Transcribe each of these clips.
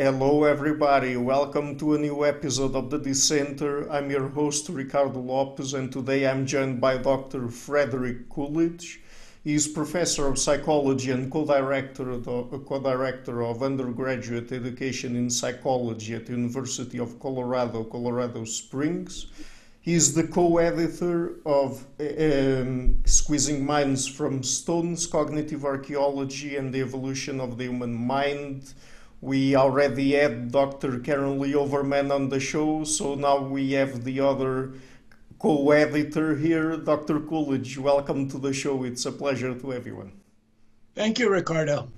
Hello everybody, welcome to a new episode of The Dissenter. I'm your host Ricardo Lopes and today I'm joined by Dr. Frederick Coolidge. He is Professor of Psychology and co-director of Undergraduate Education in Psychology at the University of Colorado, Colorado Springs. He is the co-editor of Squeezing Minds from Stones, Cognitive Archaeology and the Evolution of the Human Mind. We already had Dr. Karen Lee Overman on the show, so now we have the other co-editor here. Dr. Coolidge, welcome to the show. It's a pleasure to everyone. Thank you, Ricardo.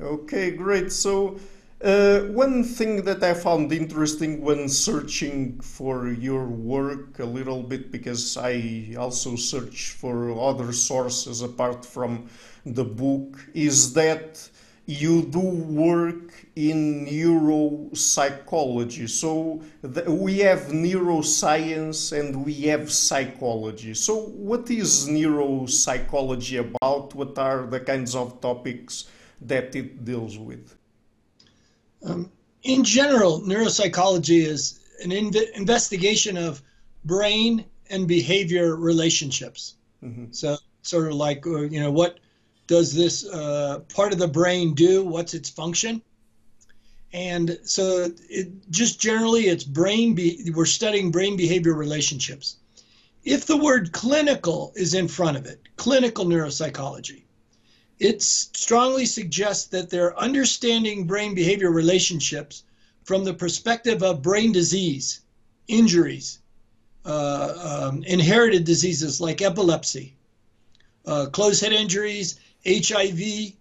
Okay, great. So one thing that I found interesting when searching for your work a little bit, because I also search for other sources apart from the book, is that you do work in neuropsychology. So we have neuroscience and we have psychology. So what is neuropsychology about? What are the kinds of topics that it deals with? In general, neuropsychology is an investigation of brain and behavior relationships. Mm-hmm. So sort of like, you know, what does this part of the brain do? What's its function? And so it, just generally it's we're studying brain behavior relationships. If the word clinical is in front of it, clinical neuropsychology, it strongly suggests that they're understanding brain behavior relationships from the perspective of brain disease, injuries, inherited diseases like epilepsy, closed head injuries, HIV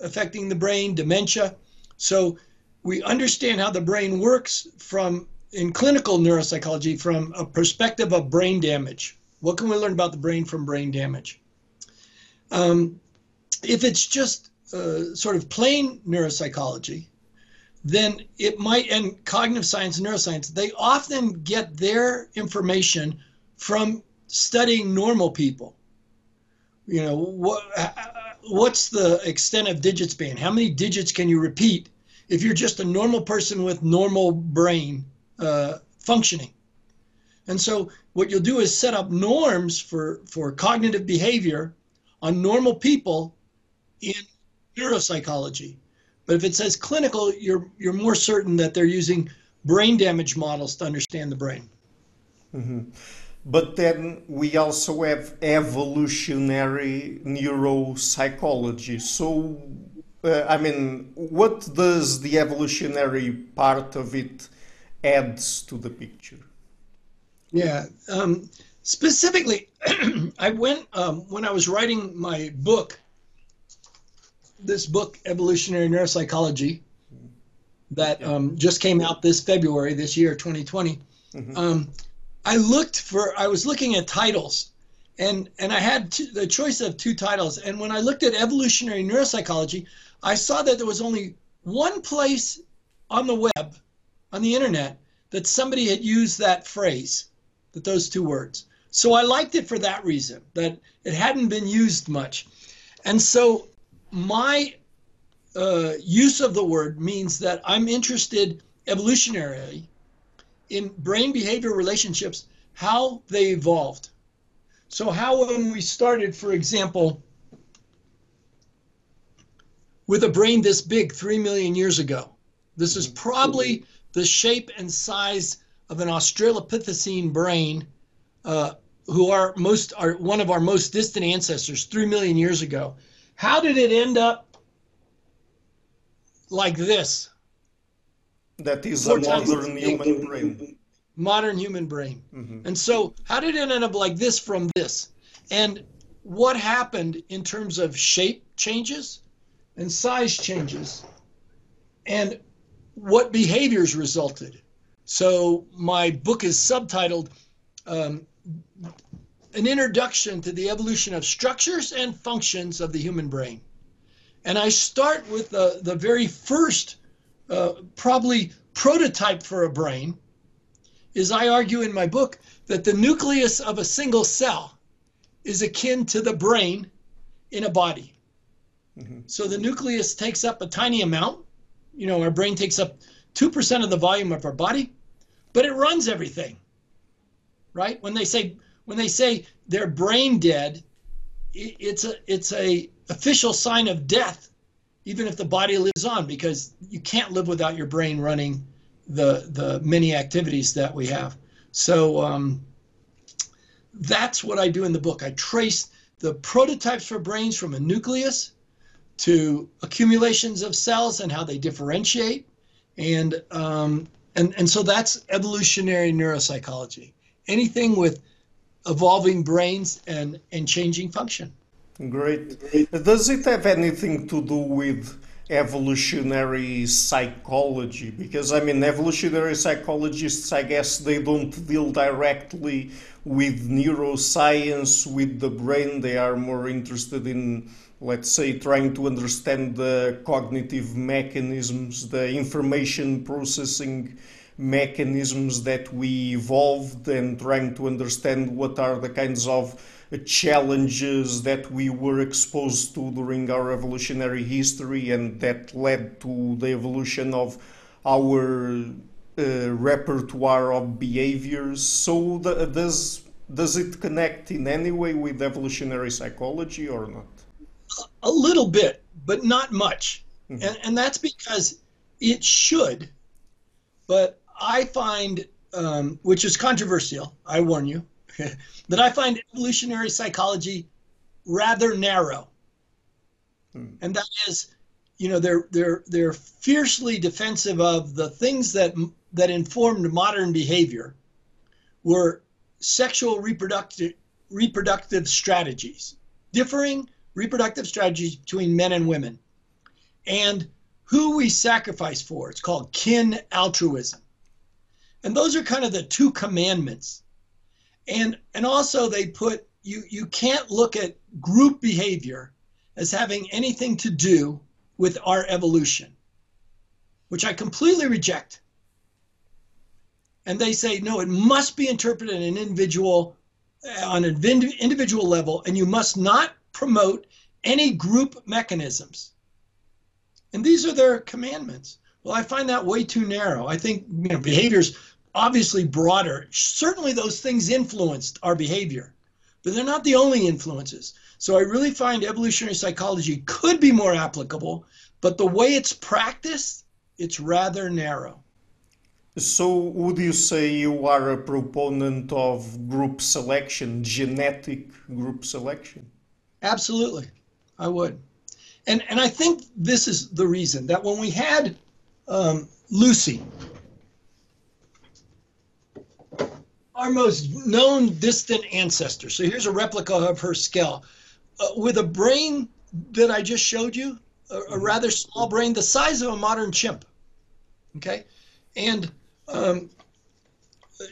affecting the brain, dementia. So we understand how the brain works in clinical neuropsychology from a perspective of brain damage. What can we learn about the brain from brain damage? If it's just sort of plain neuropsychology, then it might, and cognitive science and neuroscience, they often get their information from studying normal people. You know, what's the extent of digit span? How many digits can you repeat if you're just a normal person with normal brain functioning? And so what you'll do is set up norms for cognitive behavior on normal people in neuropsychology. But if it says clinical, you're more certain that they're using brain damage models to understand the brain. Mm-hmm. But then we also have evolutionary neuropsychology. So, I mean, what does the evolutionary part of it adds to the picture? Yeah, specifically, I went, when I was writing my book, this book, Evolutionary Neuropsychology, that just came out this February, this year, 2020, mm-hmm. I was looking at titles, and I had the choice of two titles. And when I looked at evolutionary neuropsychology, I saw that there was only one place on the web, on the internet, that somebody had used that phrase, those two words. So I liked it for that reason, that it hadn't been used much. And so my use of the word means that I'm interested evolutionarily in brain behavior relationships, how they evolved. So how when we started, for example, with a brain this big 3 million years ago, this is probably the shape and size of an Australopithecine brain, who are one of our most distant ancestors 3 million years ago. How did it end up like this? That is a modern human brain. Modern human brain. Mm-hmm. And so how did it end up like this from this? And what happened in terms of shape changes and size changes? And what behaviors resulted? So my book is subtitled An Introduction to the Evolution of Structures and Functions of the Human Brain. And I start with the very first probably prototype for a brain is, I argue in my book, that the nucleus of a single cell is akin to the brain in a body. Mm-hmm. So the nucleus takes up a tiny amount. You know, our brain takes up 2% of the volume of our body, but it runs everything, right? When they say they're brain dead, it's a official sign of death, even if the body lives on, because you can't live without your brain running the many activities that we have. So that's what I do in the book. I trace the prototypes for brains from a nucleus to accumulations of cells and how they differentiate. And so that's evolutionary neuropsychology, anything with evolving brains and changing function. Great. Does it have anything to do with evolutionary psychology? Because, I mean, evolutionary psychologists, I guess they don't deal directly with neuroscience, with the brain. They are more interested in, let's say, trying to understand the cognitive mechanisms, the information processing mechanisms that we evolved, and trying to understand what are the kinds of challenges that we were exposed to during our evolutionary history and that led to the evolution of our repertoire of behaviors. So does it connect in any way with evolutionary psychology or not? A little bit, but not much. Mm-hmm. And that's because it should, but I find, which is controversial, I warn you, that I find evolutionary psychology rather narrow. Hmm. And that is, you know, they're fiercely defensive of the things that informed modern behavior were sexual reproductive strategies, differing reproductive strategies between men and women, and who we sacrifice for. It's called kin altruism. And those are kind of the two commandments. And also they put, you can't look at group behavior as having anything to do with our evolution, which I completely reject. And they say, no, it must be interpreted on an individual level, and you must not promote any group mechanisms. And these are their commandments. Well, I find that way too narrow. I think, you know, behavior's obviously broader. Certainly those things influenced our behavior, but they're not the only influences. So I really find evolutionary psychology could be more applicable, but the way it's practiced, it's rather narrow. So would you say you are a proponent of group selection, genetic group selection? Absolutely, I would. And I think this is the reason that when we had Lucy, our most known distant ancestor. So here's a replica of her skull with a brain that I just showed you, a rather small brain, the size of a modern chimp. Okay. And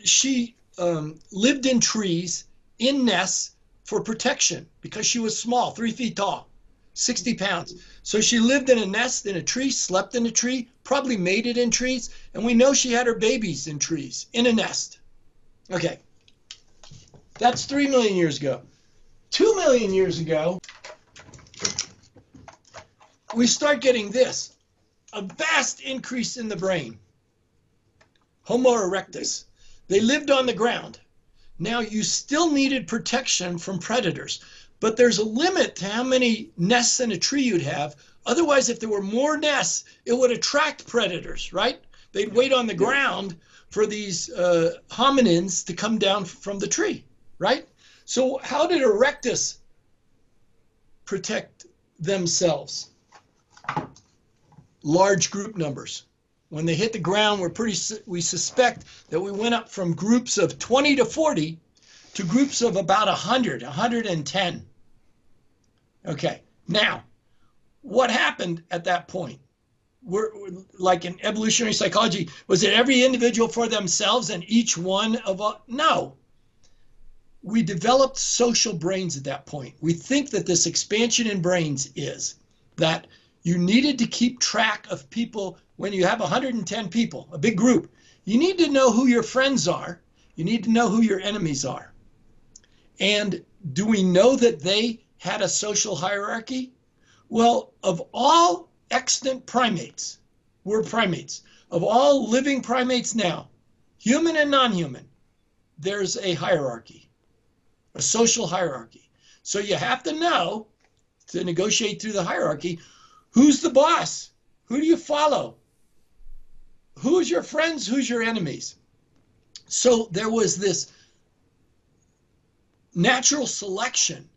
she lived in trees, in nests for protection because she was small, 3 feet tall, 60 pounds. So she lived in a nest in a tree, slept in a tree, probably mated in trees. And we know she had her babies in trees, in a nest. Okay, that's 3 million years ago. 2 million years ago, we start getting this, a vast increase in the brain. Homo erectus. They lived on the ground. Now, you still needed protection from predators, but there's a limit to how many nests in a tree you'd have. Otherwise, if there were more nests, it would attract predators, right? They'd wait on the ground for these hominins to come down from the tree, right? So how did Erectus protect themselves? Large group numbers. When they hit the ground, we suspect that we went up from groups of 20 to 40 to groups of about 100, 110. Okay, now, what happened at that point? We're like in evolutionary psychology, was it every individual for themselves and each one of us? No. We developed social brains at that point. We think that this expansion in brains is that you needed to keep track of people. When you have 110 people, a big group, you need to know who your friends are. You need to know who your enemies are. And do we know that they had a social hierarchy? Well, of all extant primates, of all living primates now, human and non-human, there's a hierarchy, a social hierarchy. So you have to know, to negotiate through the hierarchy, who's the boss? Who do you follow? Who's your friends? Who's your enemies? So there was this natural selection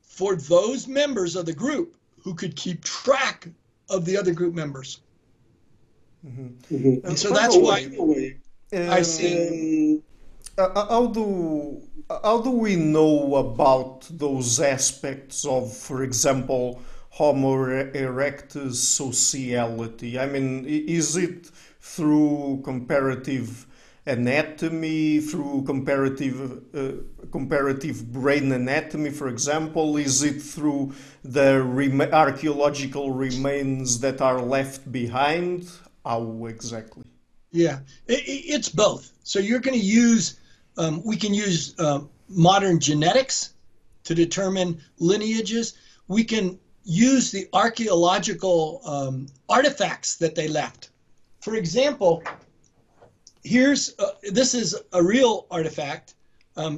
for those members of the group who could keep track of the other group members. Mm-hmm. Mm-hmm. And so that's why I see. How do we know about those aspects of, for example, Homo erectus sociality? I mean, is it through comparative anatomy, through comparative brain anatomy, for example? Is it through the archaeological remains that are left behind? How exactly? Yeah, it's both. So you're going to use, we can use modern genetics to determine lineages. We can use the archaeological artifacts that they left. For example, here's, this is a real artifact.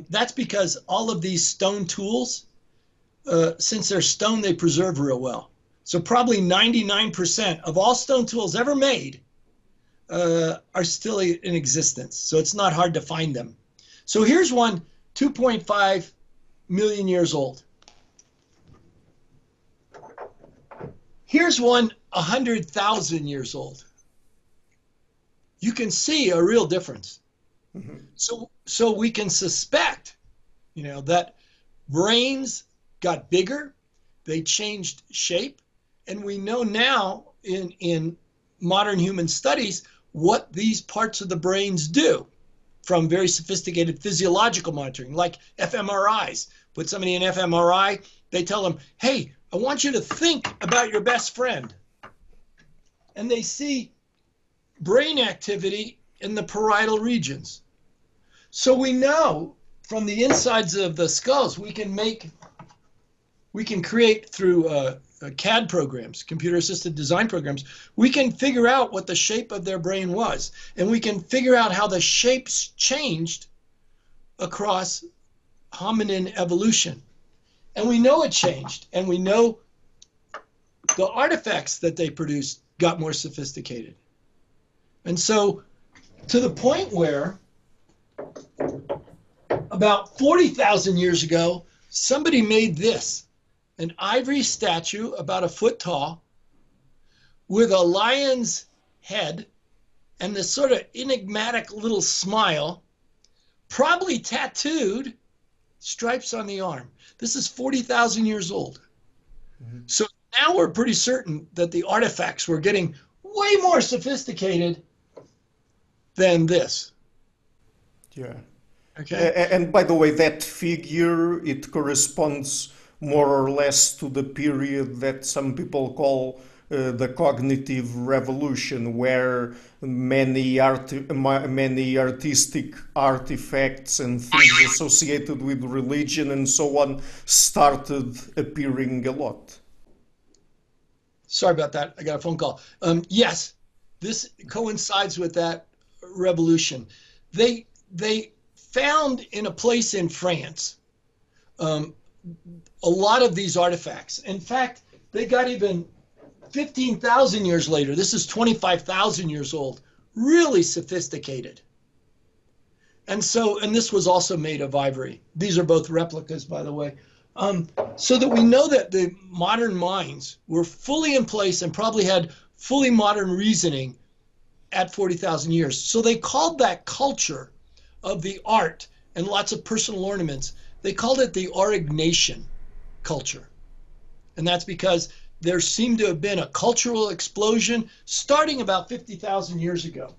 That's because all of these stone tools, since they're stone, they preserve real well. So probably 99% of all stone tools ever made are still in existence. So it's not hard to find them. So here's one 2.5 million years old. Here's one 100,000 years old. You can see a real difference. Mm-hmm. So we can suspect, you know, that brains got bigger, they changed shape, and we know now in modern human studies what these parts of the brains do from very sophisticated physiological monitoring, like fMRIs. Put somebody in fMRI, they tell them, hey, I want you to think about your best friend. And they see brain activity in the parietal regions. So we know from the insides of the skulls, we can create through CAD programs, computer-assisted design programs, we can figure out what the shape of their brain was. And we can figure out how the shapes changed across hominin evolution. And we know it changed. And we know the artifacts that they produced got more sophisticated. And so, to the point where about 40,000 years ago, somebody made this, an ivory statue about 1 foot tall with a lion's head and this sort of enigmatic little smile, probably tattooed, stripes on the arm. This is 40,000 years old. Mm-hmm. So now we're pretty certain that the artifacts were getting way more sophisticated than this. Yeah. Okay. And by the way, that figure, it corresponds more or less to the period that some people call the cognitive revolution, where many artistic artifacts and things associated with religion and so on started appearing a lot. Sorry about that. I got a phone call. Yes, this coincides with that revolution. They found in a place in France a lot of these artifacts. In fact, they got even 15,000 years later. This is 25,000 years old. Really sophisticated. And so, and this was also made of ivory. These are both replicas, by the way. So that we know that the modern minds were fully in place and probably had fully modern reasoning at 40,000 years. So they called that culture of the art and lots of personal ornaments, they called it the Aurignacian culture. And that's because there seemed to have been a cultural explosion starting about 50,000 years ago.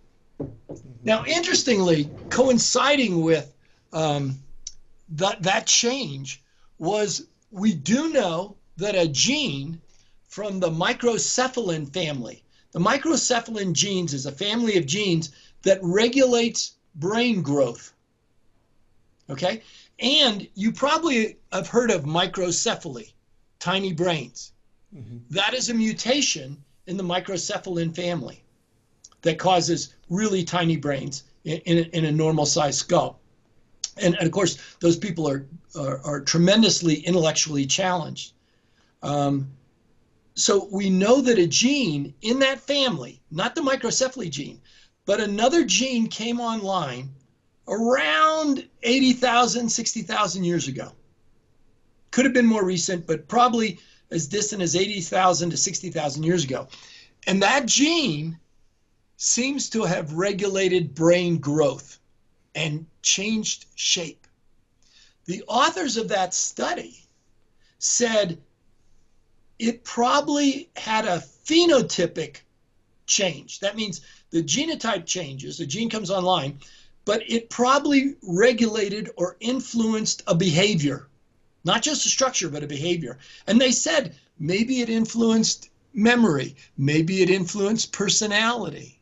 Now, interestingly, coinciding with that change was we do know that a gene from the microcephalin family, the microcephalin genes is a family of genes that regulates brain growth, okay? And you probably have heard of microcephaly, tiny brains. Mm-hmm. That is a mutation in the microcephalin family. that causes really tiny brains in a normal-sized skull. And of course, those people are tremendously intellectually challenged. So we know that a gene in that family, not the microcephaly gene, but another gene came online around 80,000, 60,000 years ago. Could have been more recent, but probably as distant as 80,000 to 60,000 years ago. And that gene seems to have regulated brain growth and changed shape. The authors of that study said it probably had a phenotypic change. That means the genotype changes, the gene comes online, but it probably regulated or influenced a behavior, not just a structure, but a behavior. And they said maybe it influenced memory, maybe it influenced personality.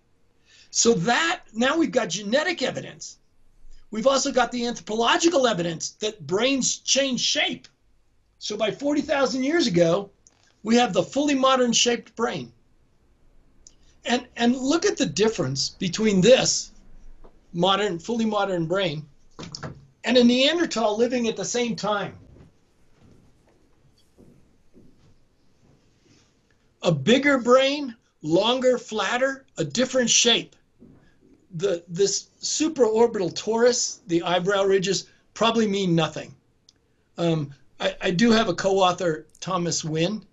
So that, now we've got genetic evidence. We've also got the anthropological evidence that brains change shape. So by 40,000 years ago, we have the fully modern shaped brain. And look at the difference between this modern, fully modern brain and a Neanderthal living at the same time. A bigger brain, longer, flatter, a different shape. This supraorbital torus, the eyebrow ridges, probably mean nothing. I do have a co-author, Thomas Wynn,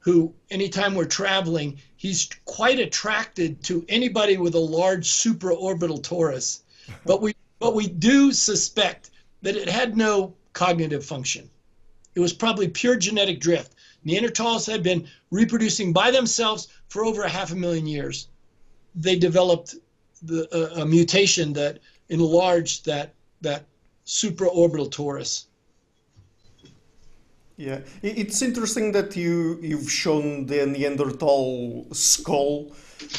who anytime we're traveling, he's quite attracted to anybody with a large supraorbital torus. But we do suspect that it had no cognitive function. It was probably pure genetic drift. Neanderthals had been reproducing by themselves for over 500,000 years. They developed a mutation that enlarged that supraorbital torus. Yeah, it's interesting that you've shown the Neanderthal skull,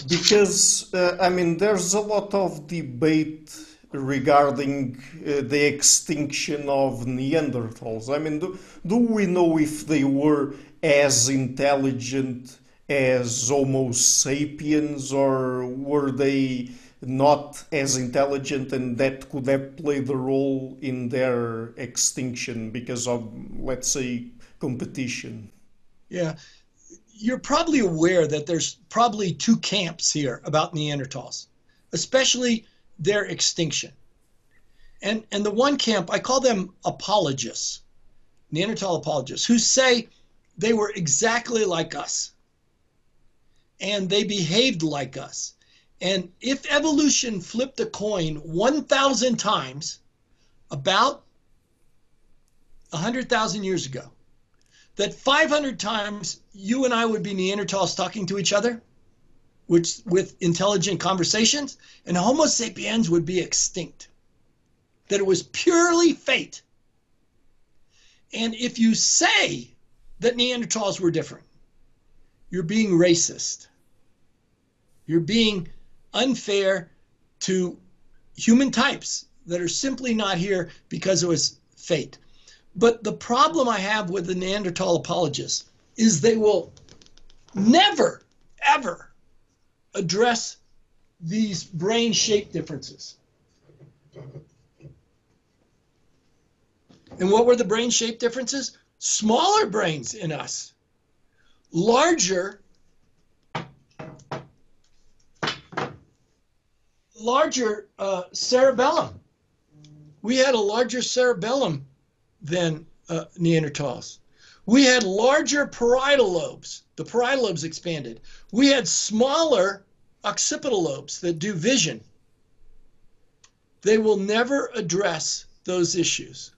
because I mean, there's a lot of debate regarding the extinction of Neanderthals. I mean, do we know if they were as intelligent as Homo sapiens, or were they not as intelligent, and that could have played a role in their extinction because of, let's say, competition? Yeah, you're probably aware that there's probably two camps here about Neanderthals, especially their extinction. And the one camp, I call them apologists, Neanderthal apologists, who say they were exactly like us and they behaved like us. And if evolution flipped a coin 1,000 times about 100,000 years ago, that 500 times you and I would be Neanderthals talking to each other, which with intelligent conversations, and Homo sapiens would be extinct. That it was purely fate. And if you say that Neanderthals were different, you're being racist. You're being unfair to human types that are simply not here because it was fate. But the problem I have with the Neanderthal apologists is they will never, ever address these brain shape differences. And what were the brain shape differences? Smaller brains in us, larger cerebellum. We had a larger cerebellum than Neanderthals. We had larger parietal lobes. The parietal lobes expanded. We had smaller occipital lobes that do vision. They will never address those issues.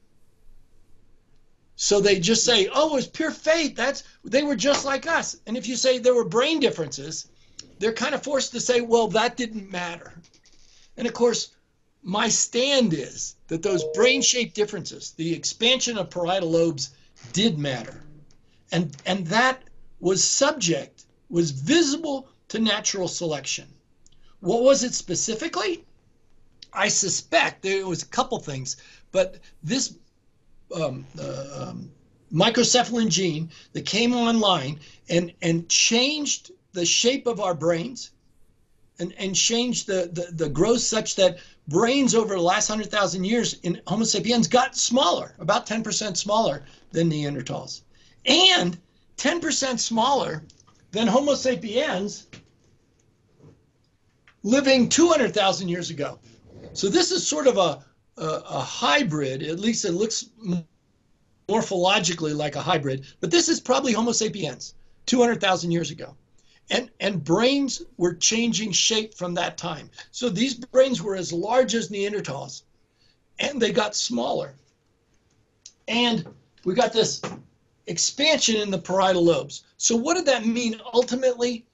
So they just say, oh, it was pure fate. They were just like us. And if you say there were brain differences, they're kind of forced to say, well, that didn't matter. And of course, my stand is that those brain shape differences, the expansion of parietal lobes, did matter, and that was visible to natural selection. What was it specifically? I suspect there was a couple things, but this microcephalin gene that came online and changed the shape of our brains and change the growth such that brains over the last 100,000 years in Homo sapiens got smaller, about 10% smaller than Neanderthals, and 10% smaller than Homo sapiens living 200,000 years ago. So this is sort of a hybrid, at least it looks morphologically like a hybrid, but this is probably Homo sapiens 200,000 years ago. And brains were changing shape from that time. So these brains were as large as Neanderthals, and they got smaller. And we got this expansion in the parietal lobes. So what did that mean ultimately?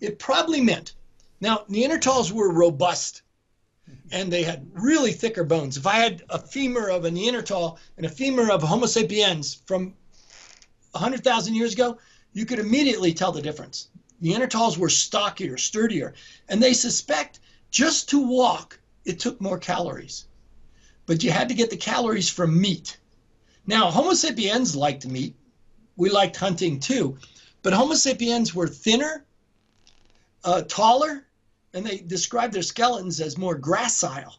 It probably meant, now Neanderthals were robust, and they had really thicker bones. If I had a femur of a Neanderthal and a femur of Homo sapiens from 100,000 years ago, you could immediately tell the difference. Neanderthals were stockier, sturdier, and they suspect just to walk, it took more calories. But you had to get the calories from meat. Now, Homo sapiens liked meat. We liked hunting too, but Homo sapiens were thinner, taller, and they described their skeletons as more gracile,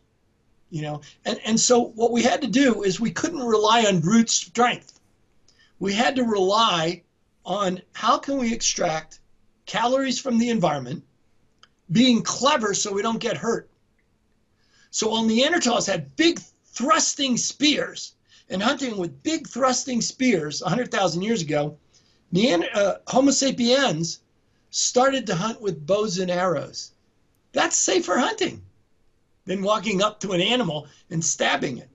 you know. And so what we had to do is we couldn't rely on brute strength. We had to rely on how can we extract calories from the environment, being clever so we don't get hurt. So while Neanderthals had big thrusting spears and hunting with big thrusting spears 100,000 years ago, Homo sapiens started to hunt with bows and arrows. That's safer hunting than walking up to an animal and stabbing it.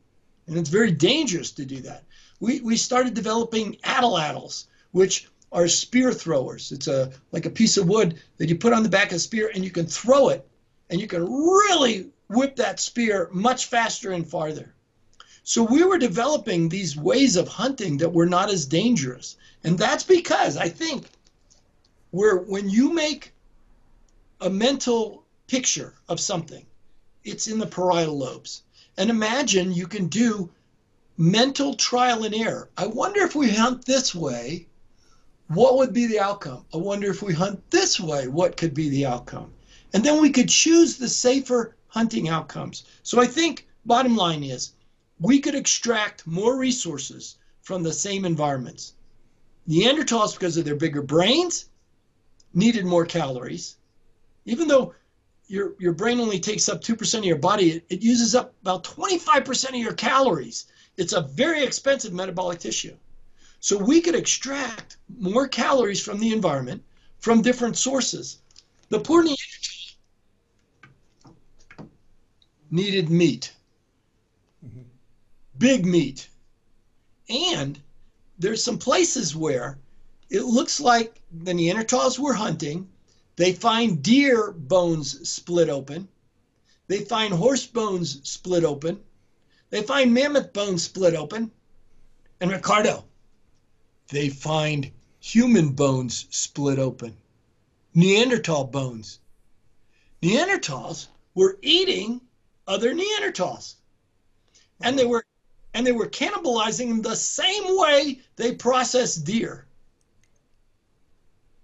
And it's very dangerous to do that. We started developing atlatls, which are spear throwers. It's like a piece of wood that you put on the back of a spear and you can throw it and you can really whip that spear much faster and farther. So we were developing these ways of hunting that were not as dangerous. And that's because I think when you make a mental picture of something, it's in the parietal lobes. And imagine you can do mental trial and error. I wonder if we hunt this way, what would be the outcome? I wonder if we hunt this way, what could be the outcome? And then we could choose the safer hunting outcomes. So I think bottom line is we could extract more resources from the same environments. Neanderthals, because of their bigger brains, needed more calories. Even though your brain only takes up 2% of your body, it uses up about 25% of your calories. It's a very expensive metabolic tissue. So we could extract more calories from the environment from different sources. The poor Neanderthal needed meat, big meat. And there's some places where it looks like the Neanderthals were hunting. They find deer bones split open. They find horse bones split open. They find mammoth bones split open. And Ricardo, they find human bones split open, Neanderthal bones. Neanderthals were eating other Neanderthals, and they were cannibalizing them the same way they processed deer.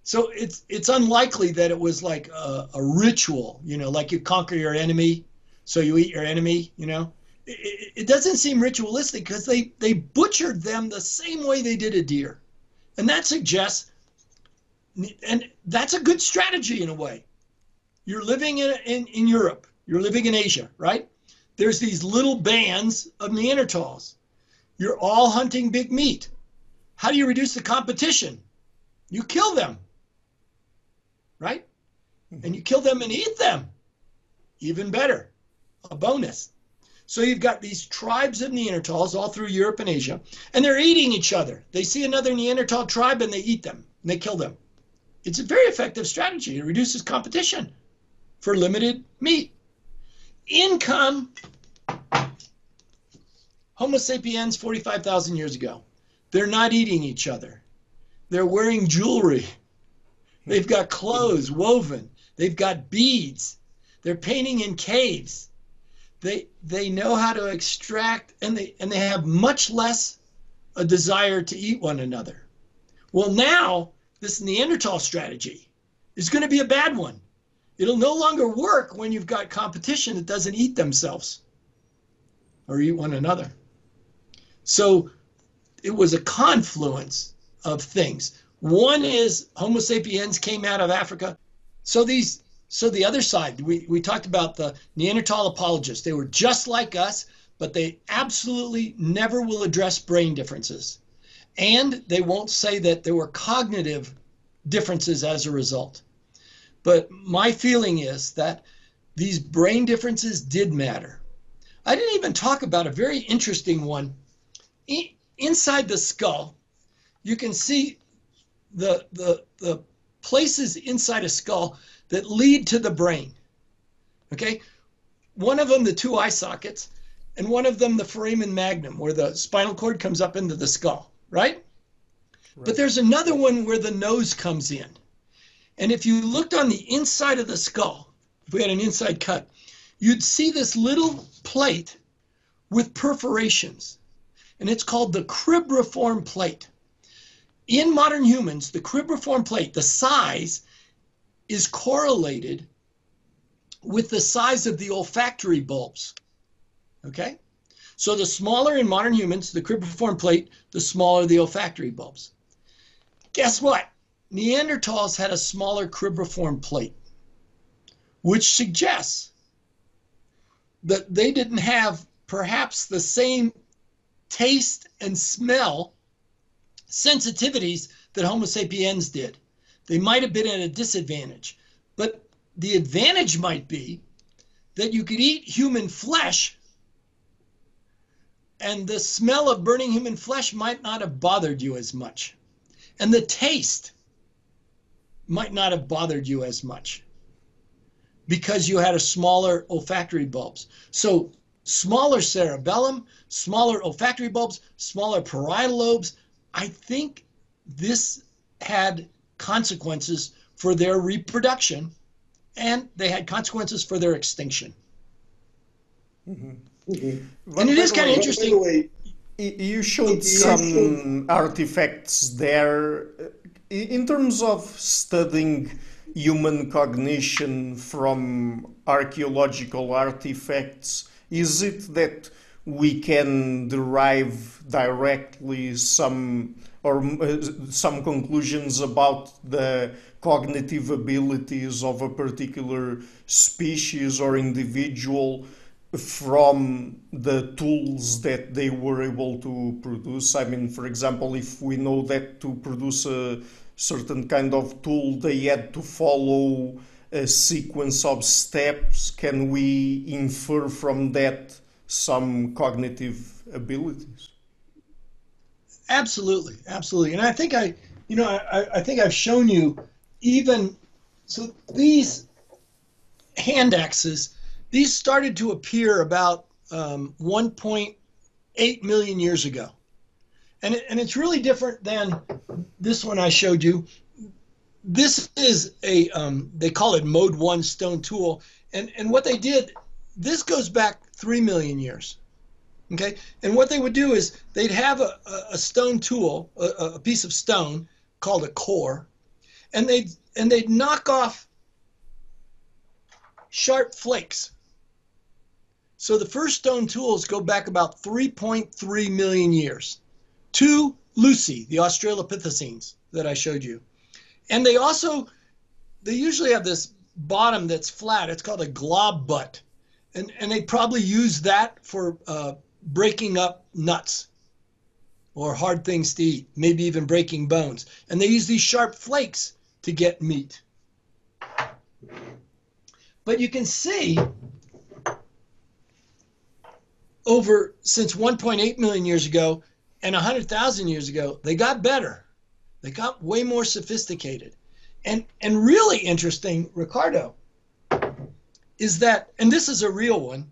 So it's unlikely that it was like a ritual, you know, like you conquer your enemy, so you eat your enemy, you know. It doesn't seem ritualistic because they butchered them the same way they did a deer. And that suggests, and that's a good strategy in a way. You're living in Europe. You're living in Asia, right? There's these little bands of Neanderthals. You're all hunting big meat. How do you reduce the competition? You kill them, right? And you kill them and eat them. Even better, a bonus. So you've got these tribes of Neanderthals all through Europe and Asia, and they're eating each other. They see another Neanderthal tribe and they eat them, and they kill them. It's a very effective strategy. It reduces competition for limited meat. In come Homo sapiens 45,000 years ago. They're not eating each other. They're wearing jewelry. They've got clothes woven. They've got beads. They're painting in caves. They know how to extract, and they have much less a desire to eat one another. Well, now this Neanderthal strategy is going to be a bad one It'll no longer work when you've got competition that doesn't eat themselves or eat one another. So it was a confluence of things. One is Homo sapiens came out of Africa. So the other side, we talked about the Neanderthal apologists. They were just like us, but they absolutely never will address brain differences. And they won't say that there were cognitive differences as a result. But my feeling is that these brain differences did matter. I didn't even talk about a very interesting one. Inside the skull, you can see the places inside a skull that lead to the brain. Okay? One of them, the two eye sockets, and one of them, the foramen magnum, where the spinal cord comes up into the skull, right? But there's another one where the nose comes in. And if you looked on the inside of the skull, if we had an inside cut, you'd see this little plate with perforations. And it's called the cribriform plate. In modern humans, the cribriform plate, the size, is correlated with the size of the olfactory bulbs. Okay? So the smaller in modern humans, the cribriform plate, the smaller the olfactory bulbs. Guess what? Neanderthals had a smaller cribriform plate, which suggests that they didn't have perhaps the same taste and smell sensitivities that Homo sapiens did. They might have been at a disadvantage, but the advantage might be that you could eat human flesh and the smell of burning human flesh might not have bothered you as much. And the taste might not have bothered you as much because you had a smaller olfactory bulbs. So smaller cerebellum, smaller olfactory bulbs, smaller parietal lobes. I think this had consequences for their reproduction, and they had consequences for their extinction. Mm-hmm. Mm-hmm. And it is kind of interesting. Way, you showed some artifacts there. In terms of studying human cognition from archaeological artifacts, is it that we can derive directly some conclusions about the cognitive abilities of a particular species or individual from the tools that they were able to produce? I mean, for example, if we know that to produce a certain kind of tool, they had to follow a sequence of steps, can we infer from that some cognitive abilities? Absolutely, absolutely. And I think I think I've shown you even, so these hand axes, these started to appear about 1.8 million years ago. And it's really different than this one I showed you. This is a, they call it mode one stone tool. And what they did, this goes back 3 million years. Okay? And what they would do is they'd have a stone tool, a piece of stone called a core, and they'd knock off sharp flakes. So the first stone tools go back about 3.3 million years to Lucy, the Australopithecines that I showed you. And they also, they usually have this bottom that's flat. It's called a glob butt. And they probably use that for breaking up nuts or hard things to eat, maybe even breaking bones. And they use these sharp flakes to get meat. But you can see over since 1.8 million years ago and 100,000 years ago, they got better. They got way more sophisticated. And really interesting, Ricardo, is that, and this is a real one,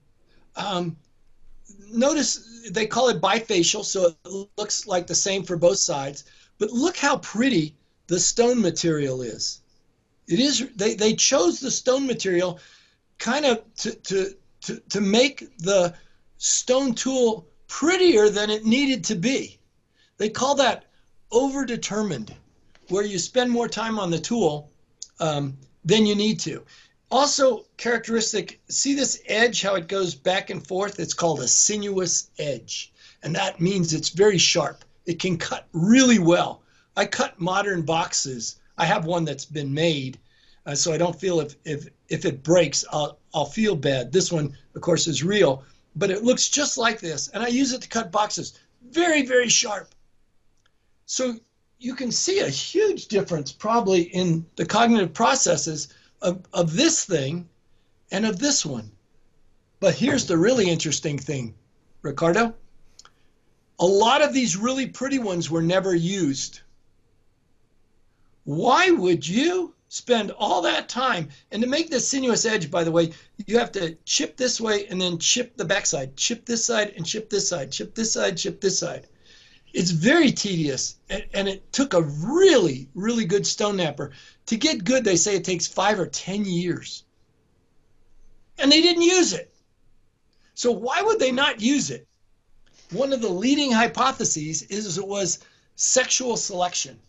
notice they call it bifacial, so it looks like the same for both sides, but look how pretty the stone material is. It is, they chose the stone material kind of to make the stone tool prettier than it needed to be. They call that overdetermined, where you spend more time on the tool than you need to. Also characteristic, see this edge, how it goes back and forth? It's called a sinuous edge. And that means it's very sharp. It can cut really well. I cut modern boxes. I have one that's been made, so I don't feel if it breaks, I'll feel bad. This one, of course, is real, but it looks just like this. And I use it to cut boxes. Very, very sharp. So you can see a huge difference probably in the cognitive processes of this thing and of this one. But here's the really interesting thing, Ricardo. A lot of these really pretty ones were never used. Why would you spend all that time? And to make this sinuous edge, by the way, you have to chip this way and then chip the backside, chip this side and chip this side, chip this side, chip this side. It's very tedious, and it took a really, really good stone napper. To get good, they say it takes 5 or 10 years. And they didn't use it. So why would they not use it? One of the leading hypotheses is it was sexual selection,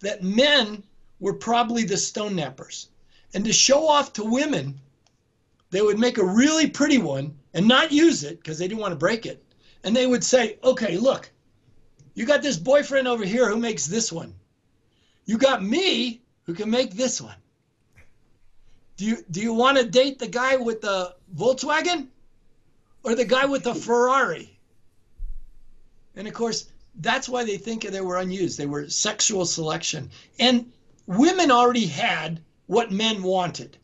that men were probably the stone nappers. And to show off to women, they would make a really pretty one and not use it because they didn't want to break it. And they would say, okay, look, you got this boyfriend over here who makes this one. You got me who can make this one. Do you want to date the guy with the Volkswagen or the guy with the Ferrari? And of course, that's why they think they were unused. They were sexual selection. And women already had what men wanted.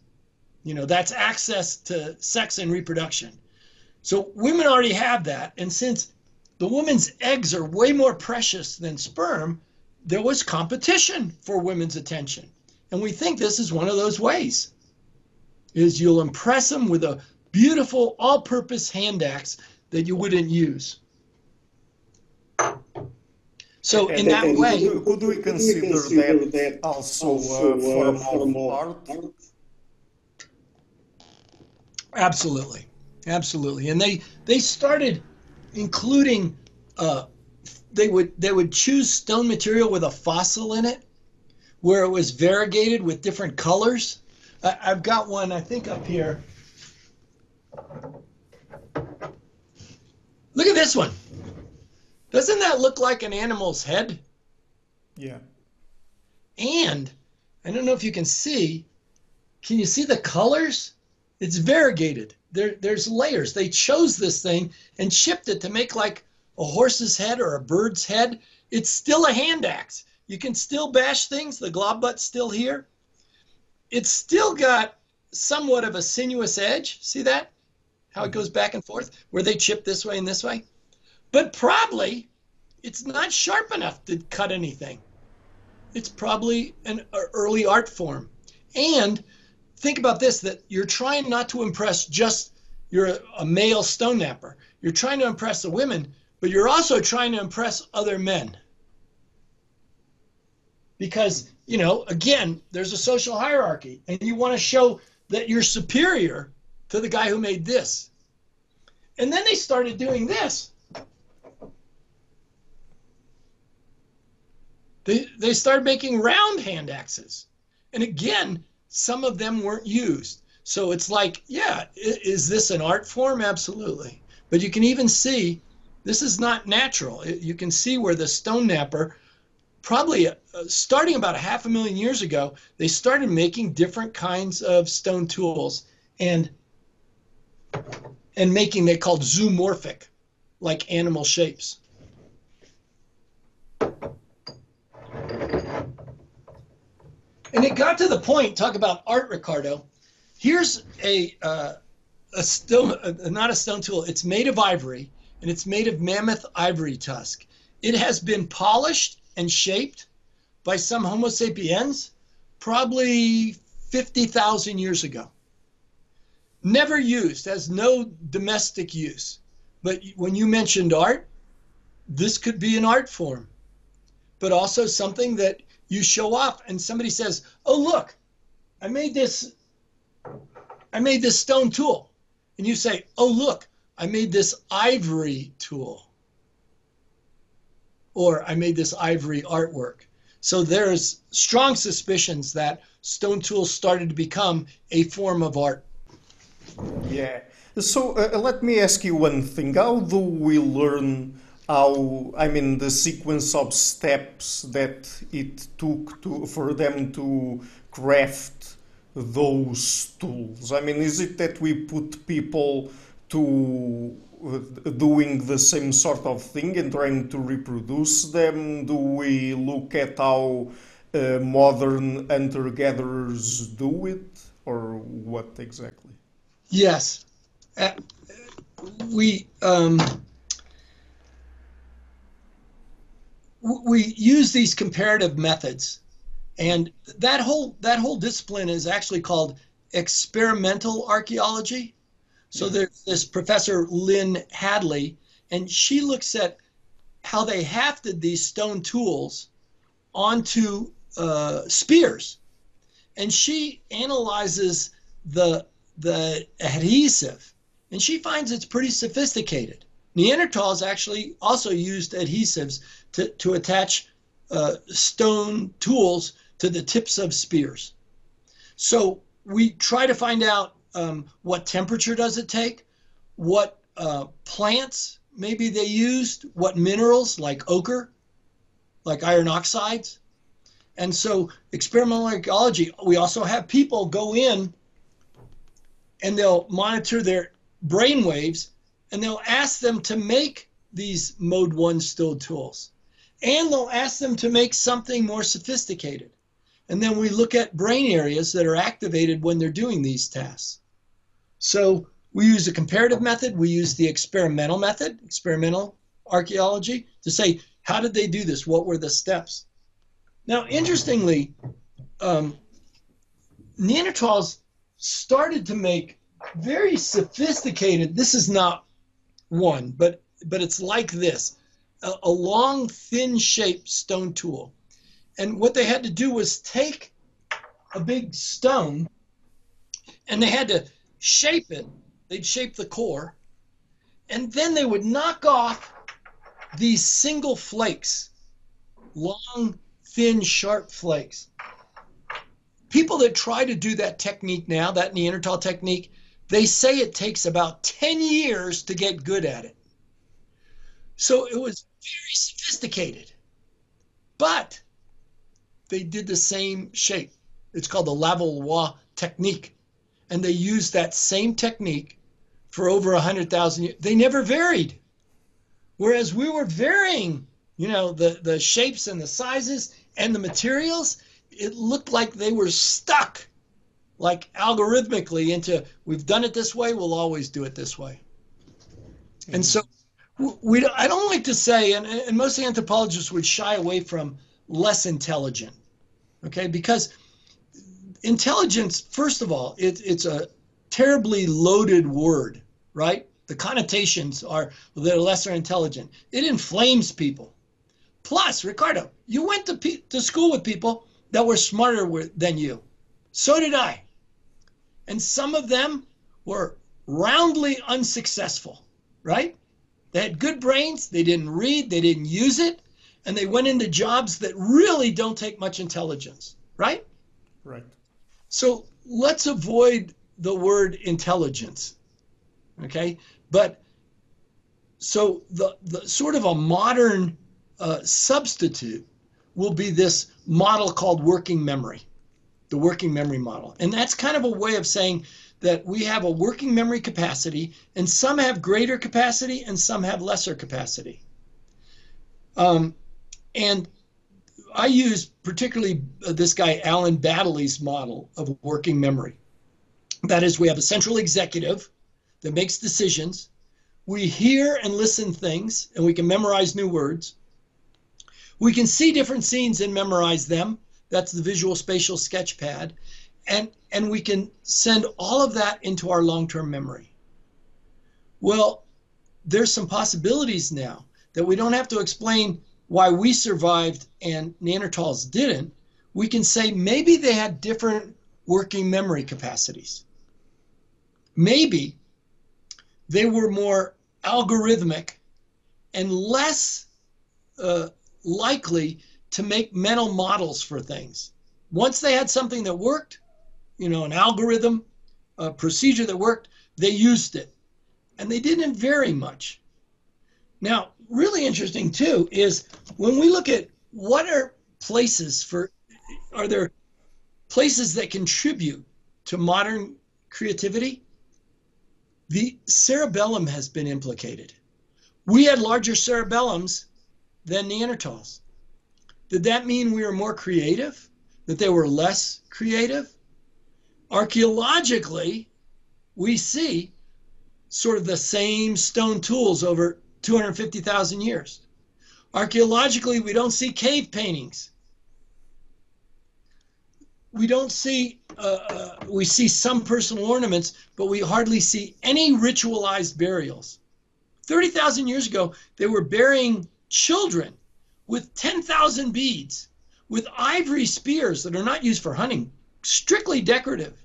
You know, that's access to sex and reproduction. So women already have that. And since the woman's eggs are way more precious than sperm, there was competition for women's attention. And we think this is one of those ways, is you'll impress them with a beautiful all-purpose hand axe that you wouldn't use. So in that way... Would we consider that also formal art? Absolutely, absolutely. And they started... including, they would choose stone material with a fossil in it, where it was variegated with different colors. I've got one, I think, up here. Look at this one. Doesn't that look like an animal's head? Yeah. And I don't know if you can you see the colors? It's variegated. There's layers. They chose this thing and shipped it to make like a horse's head or a bird's head. It's still a hand axe. You can still bash things. The glob butt's still here. It's still got somewhat of a sinuous edge. See that? How it goes back and forth, where they chip this way and this way. But probably it's not sharp enough to cut anything. It's probably an early art form. And think about this, that you're trying not to impress just, you're a male stone napper. You're trying to impress the women, but you're also trying to impress other men. Because, you know, again, there's a social hierarchy, and you want to show that you're superior to the guy who made this. And then they started doing this. They started making round hand axes. And again, some of them weren't used. So it's like, yeah, is this an art form? Absolutely. But you can even see, this is not natural. You can see where the stone napper, probably starting about 500,000 years ago, they started making different kinds of stone tools and making, they called zoomorphic, like animal shapes. And it got to the point, talk about art, Ricardo. Here's a stone, not a stone tool. It's made of ivory, and it's made of mammoth ivory tusk. It has been polished and shaped by some Homo sapiens probably 50,000 years ago. Never used, has no domestic use. But when you mentioned art, this could be an art form, but also something that you show off, and somebody says, oh, look, I made this stone tool. And you say, oh, look, I made this ivory tool. Or I made this ivory artwork. So there's strong suspicions that stone tools started to become a form of art. Yeah. So let me ask you one thing. How do we learn how, I mean, the sequence of steps that it took to, for them to craft those tools? I mean, is it that we put people to doing the same sort of thing and trying to reproduce them? Do we look at how modern hunter-gatherers do it, or what exactly? Yes, we use these comparative methods, and that whole discipline is actually called experimental archaeology. So there's this Professor Lynn Hadley, and she looks at how they hafted these stone tools onto spears, and she analyzes the adhesive, and she finds it's pretty sophisticated. Neanderthals actually also used adhesives to attach stone tools to the tips of spears. So we try to find out what temperature does it take, what plants maybe they used, what minerals like ochre, like iron oxides. And so experimental archaeology, we also have people go in and they'll monitor their brain waves, and they'll ask them to make these Mode 1 stone tools. And they'll ask them to make something more sophisticated. And then we look at brain areas that are activated when they're doing these tasks. So we use a comparative method. We use the experimental method, experimental archaeology, to say, how did they do this? What were the steps? Now, interestingly, Neanderthals started to make very sophisticated, this is not one, but it's like this, a long, thin-shaped stone tool. And what they had to do was take a big stone, and they had to shape it. They'd shape the core, and then they would knock off these single flakes, long, thin, sharp flakes. People that try to do that technique now, that Neanderthal technique, they say it takes about 10 years to get good at it. So it was very sophisticated, but they did the same shape. It's called the Levallois technique. And they used that same technique for over 100,000 years. They never varied. Whereas we were varying, you know, the shapes and the sizes and the materials. It looked like they were stuck, like algorithmically, into we've done it this way, we'll always do it this way. Mm-hmm. And so I don't like to say, and most anthropologists would shy away from less intelligent, okay? Because intelligence, first of all, it's a terribly loaded word, right? The connotations are they're lesser intelligent. It inflames people. Plus, Ricardo, you went to school with people that were smarter than you. So did I. And some of them were roundly unsuccessful, right? They had good brains, they didn't read, they didn't use it, and they went into jobs that really don't take much intelligence, right? Right. So let's avoid the word intelligence, okay? But so the sort of a modern substitute will be this model called working memory, the working memory model. And that's kind of a way of saying that we have a working memory capacity, and some have greater capacity and some have lesser capacity. And I use particularly this guy Alan Baddeley's model of working memory. That is, we have a central executive that makes decisions. We hear and listen things, and we can memorize new words. We can see different scenes and memorize them. That's the visual spatial sketchpad. And we can send all of that into our long-term memory. Well, there's some possibilities now that we don't have to explain why we survived and Neanderthals didn't. We can say maybe they had different working memory capacities. Maybe they were more algorithmic and less likely to make mental models for things. once they had something that worked, you know, an algorithm, a procedure that worked, they used it. And they didn't vary much. Now, really interesting too is when we look at what are places for, are there places that contribute to modern creativity? The cerebellum has been implicated. We had larger cerebellums than Neanderthals. Did that mean we were more creative? That they were less creative? Archaeologically, we see sort of the same stone tools over 250,000 years. Archaeologically, we don't see cave paintings. We don't see, we see some personal ornaments, but we hardly see any ritualized burials. 30,000 years ago, they were burying children with 10,000 beads, with ivory spears that are not used for hunting, strictly decorative.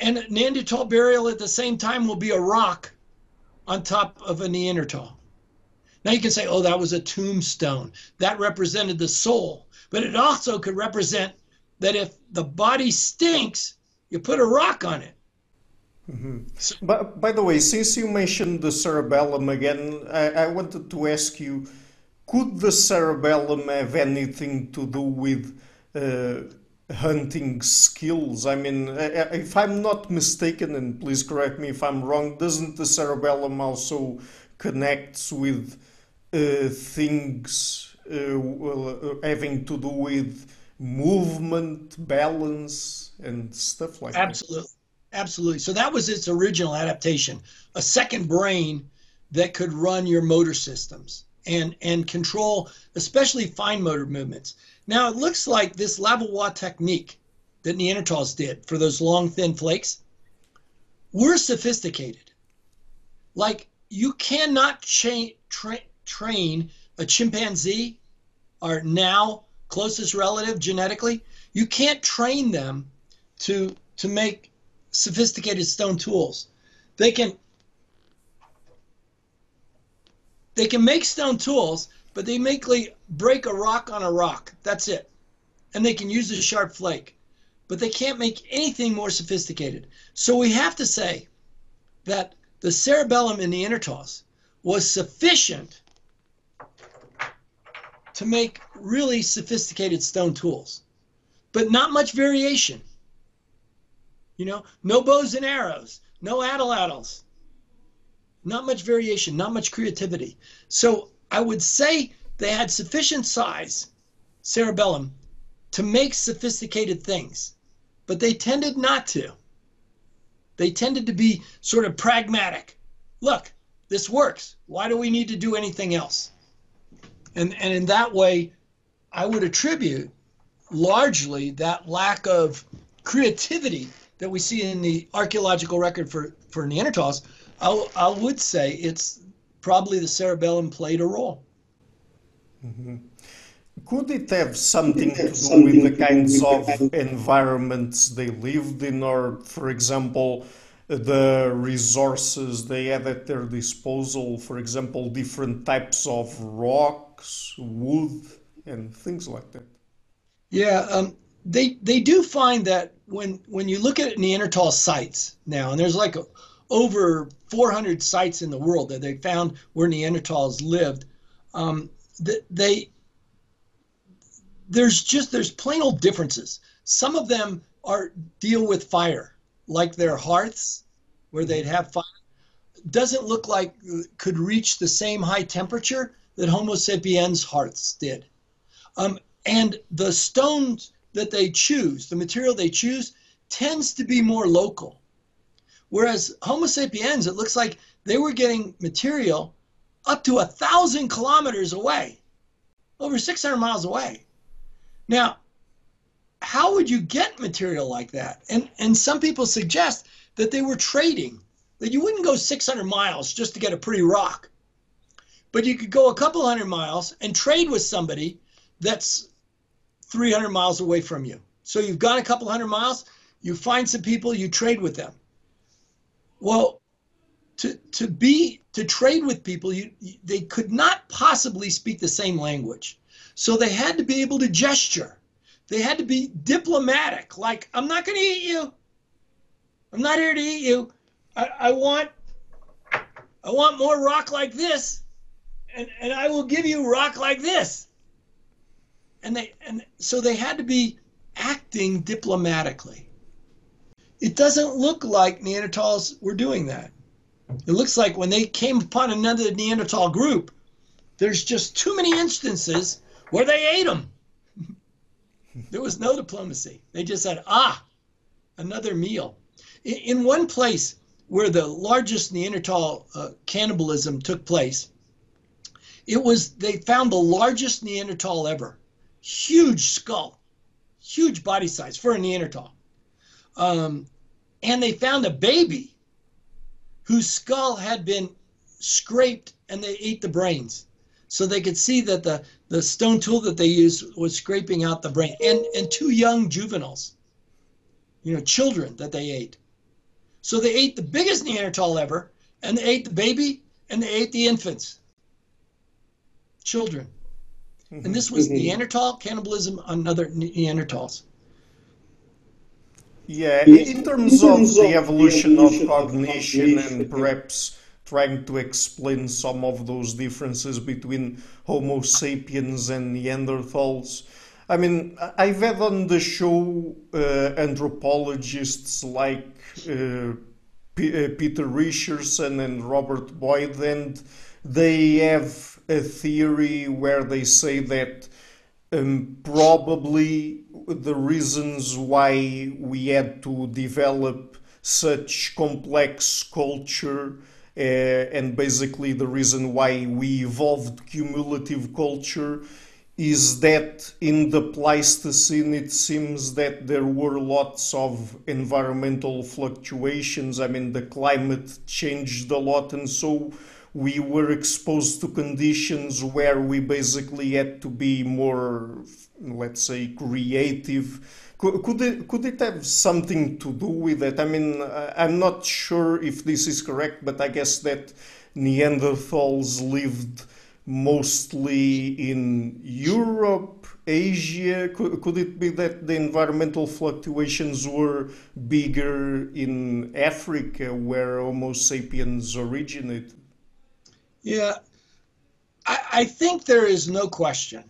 And a Neanderthal burial at the same time will be a rock on top of a Neanderthal. Now you can say, oh, that was a tombstone. That represented the soul. But it also could represent that if the body stinks, you put a rock on it. Mm-hmm. So, but by the way, since you mentioned the cerebellum again, I wanted to ask you, could the cerebellum have anything to do with hunting skills? I mean, if I'm not mistaken, and please correct me if I'm wrong, doesn't the cerebellum also connect with things having to do with movement, balance, and stuff like that? Absolutely. Absolutely. So that was its original adaptation, a second brain that could run your motor systems and control, especially fine motor movements. Now it looks like this Levallois technique that Neanderthals did for those long, thin flakes, we're sophisticated. Like you cannot train a chimpanzee, our now closest relative genetically, you can't train them to make sophisticated stone tools. They can make stone tools, but they mainly break a rock on a rock. That's it. And they can use a sharp flake. But they can't make anything more sophisticated. So we have to say that the cerebellum in Neanderthals was sufficient to make really sophisticated stone tools. But not much variation. You know, no bows and arrows, no atlatls. Not much variation, not much creativity. So I would say they had sufficient size, cerebellum, to make sophisticated things, but they tended not to. They tended to be sort of pragmatic. Look, this works. Why do we need to do anything else? And in that way, I would attribute largely that lack of creativity that we see in the archaeological record for Neanderthals. I would say it's probably the cerebellum played a role. Mm-hmm. Could it have something to do with the kinds of environments they lived in, or, for example, the resources they had at their disposal, for example, different types of rocks, wood, and things like that? Yeah, they do find that when you look at Neanderthal sites now, and there's like over 400 sites in the world that they found where Neanderthals lived. There's plain old differences. Some of them deal with fire, like their hearths, where they'd have fire. Doesn't look like could reach the same high temperature that Homo sapiens hearths did. And the stones that they choose, the material they choose, tends to be more local. Whereas Homo sapiens, it looks like they were getting material up to 1,000 kilometers away, over 600 miles away. Now, how would you get material like that? And some people suggest that they were trading, that you wouldn't go 600 miles just to get a pretty rock, but you could go a couple hundred miles and trade with somebody that's 300 miles away from you. So you've gone a couple hundred miles, you find some people, you trade with them. Well, to trade with people, they could not possibly speak the same language. So they had to be able to gesture. They had to be diplomatic, like, I'm not going to eat you. I'm not here to eat you. I want more rock like this, and I will give you rock like this. And so they had to be acting diplomatically. It doesn't look like Neanderthals were doing that. It looks like when they came upon another Neanderthal group, there's just too many instances where they ate them. There was no diplomacy. They just said, ah, another meal. In one place where the largest Neanderthal cannibalism took place, they found the largest Neanderthal ever. Huge skull, huge body size for a Neanderthal. And they found a baby whose skull had been scraped, and they ate the brains. So they could see that the stone tool that they used was scraping out the brain. And two young juveniles, you know, children that they ate. So they ate the biggest Neanderthal ever, and they ate the baby, and they ate the infants, children. And this was Neanderthal cannibalism on other Neanderthals. Yeah, in terms of the evolution of cognition and perhaps trying to explain some of those differences between Homo sapiens and Neanderthals. I mean, I've had on the show anthropologists like Peter Richardson and Robert Boyd, and they have a theory where they say that probably the reasons why we had to develop such complex culture and basically the reason why we evolved cumulative culture is that in the Pleistocene it seems that there were lots of environmental fluctuations. I mean, the climate changed a lot, and so we were exposed to conditions where we basically had to be more, let's say, creative. Could it have something to do with that? I mean, I'm not sure if this is correct, but I guess that Neanderthals lived mostly in Europe, Asia. Could it be that the environmental fluctuations were bigger in Africa, where Homo sapiens originated? Yeah, I think there is no question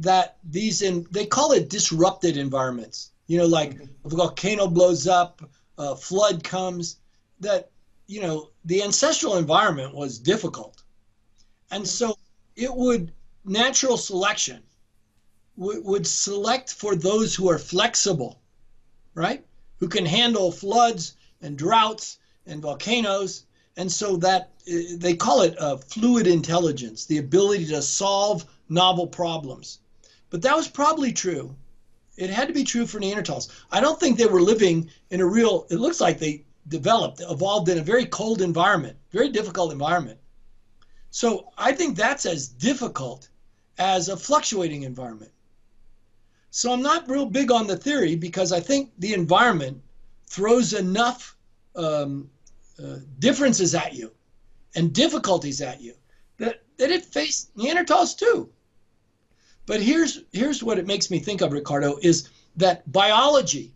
that they call it disrupted environments. You know, like a volcano blows up, a flood comes, that, you know, the ancestral environment was difficult. And so natural selection would select for those who are flexible, right? Who can handle floods and droughts and volcanoes. And so that, they call it fluid intelligence, the ability to solve novel problems. But that was probably true. It had to be true for Neanderthals. I don't think they were living in a real, it looks like they evolved in a very cold environment, very difficult environment. So I think that's as difficult as a fluctuating environment. So I'm not real big on the theory because I think the environment throws enough differences at you and difficulties at you that it faced Neanderthals too. But here's what it makes me think of, Ricardo, is that biology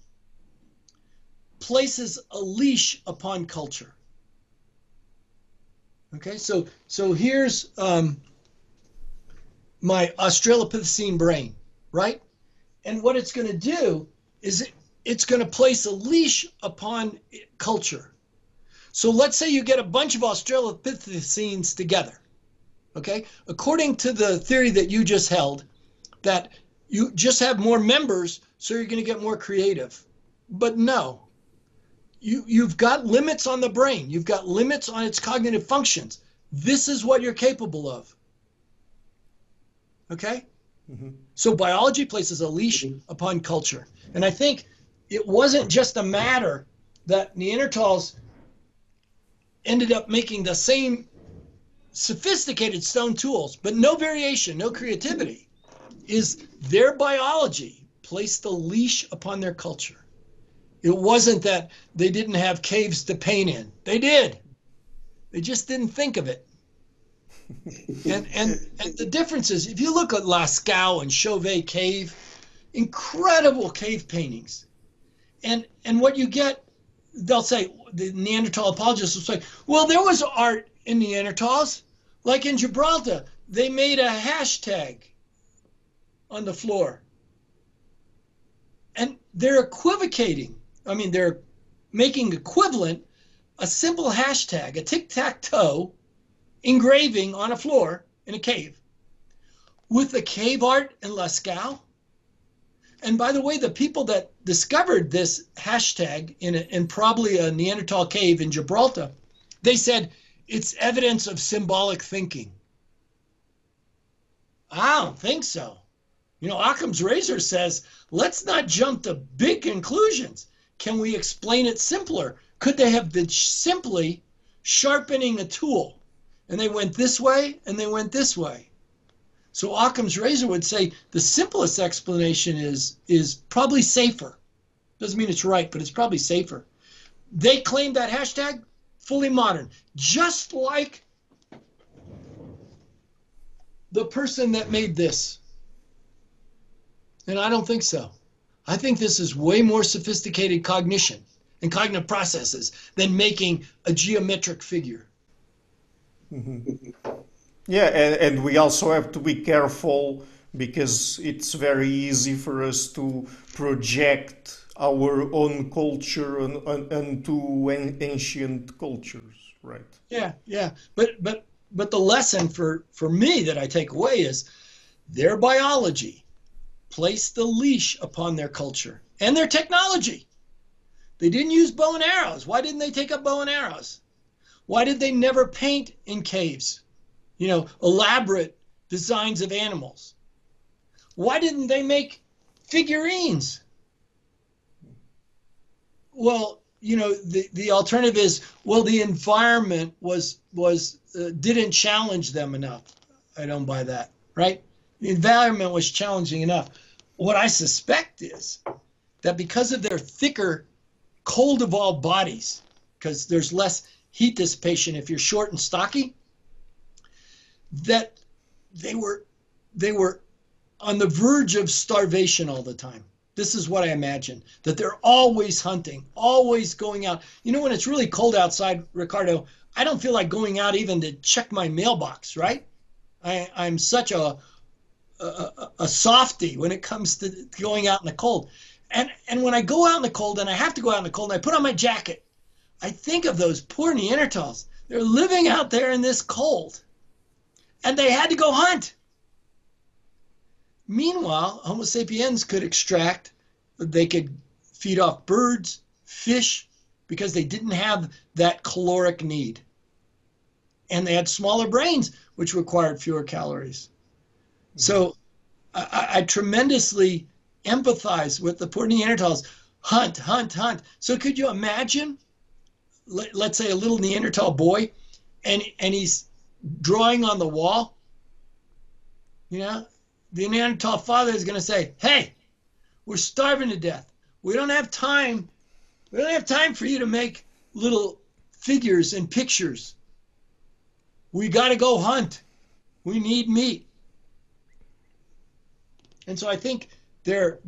places a leash upon culture. Okay, so here's my Australopithecine brain, right? And what it's going to do is it's going to place a leash upon culture. So let's say you get a bunch of Australopithecines together, okay? According to the theory that you just held, that you just have more members, so you're going to get more creative. But no. You've got limits on the brain. You've got limits on its cognitive functions. This is what you're capable of. Okay? Mm-hmm. So biology places a leash upon culture. And I think it wasn't just a matter that Neanderthals ended up making the same sophisticated stone tools, but no variation, no creativity, is their biology placed a leash upon their culture. It wasn't that they didn't have caves to paint in. They did. They just didn't think of it. And the differences, if you look at Lascaux and Chauvet Cave, incredible cave paintings. And what you get, they'll say, the Neanderthal apologists will say, well, there was art in Neanderthals. Like in Gibraltar, they made a hashtag on the floor. And they're equivocating. I mean, they're making equivalent a simple hashtag, a tic-tac-toe engraving on a floor in a cave with the cave art in Lascaux. And by the way, the people that discovered this hashtag in probably a Neanderthal cave in Gibraltar, they said, it's evidence of symbolic thinking. I don't think so. You know, Occam's razor says, let's not jump to big conclusions. Can we explain it simpler? Could they have been simply sharpening a tool? And they went this way, and they went this way. So Occam's razor would say the simplest explanation is probably safer. Doesn't mean it's right, but it's probably safer. They claim that hashtag fully modern, just like the person that made this. And I don't think so. I think this is way more sophisticated cognition and cognitive processes than making a geometric figure. Mm-hmm. Yeah, and we also have to be careful because it's very easy for us to project our own culture onto ancient cultures, right? Yeah, yeah. But the lesson for me that I take away is their biology placed the leash upon their culture and their technology. They didn't use bow and arrows. Why didn't they take up bow and arrows? Why did they never paint in caves? You know, elaborate designs of animals. Why didn't they make figurines? Well, you know, the alternative is, well, the environment didn't challenge them enough. I don't buy that, right? The environment was challenging enough. What I suspect is that because of their thicker, cold-evolved bodies, because there's less heat dissipation if you're short and stocky, that they were on the verge of starvation all the time. This is what I imagine, that they're always hunting, always going out. You know, when it's really cold outside, Ricardo, I don't feel like going out even to check my mailbox, right? I'm such a softy when it comes to going out in the cold. And when I go out in the cold, and I have to go out in the cold, and I put on my jacket, I think of those poor Neanderthals. They're living out there in this cold. And they had to go hunt. Meanwhile, Homo sapiens could extract, they could feed off birds, fish, because they didn't have that caloric need. And they had smaller brains, which required fewer calories. Mm-hmm. So I tremendously empathize with the poor Neanderthals. Hunt, hunt, hunt. So could you imagine, let's say a little Neanderthal boy, and he's drawing on the wall, you know, the Neanderthal father is going to say, hey, we're starving to death. We don't have time. We don't have time for you to make little figures and pictures. We got to go hunt. We need meat. And so I think their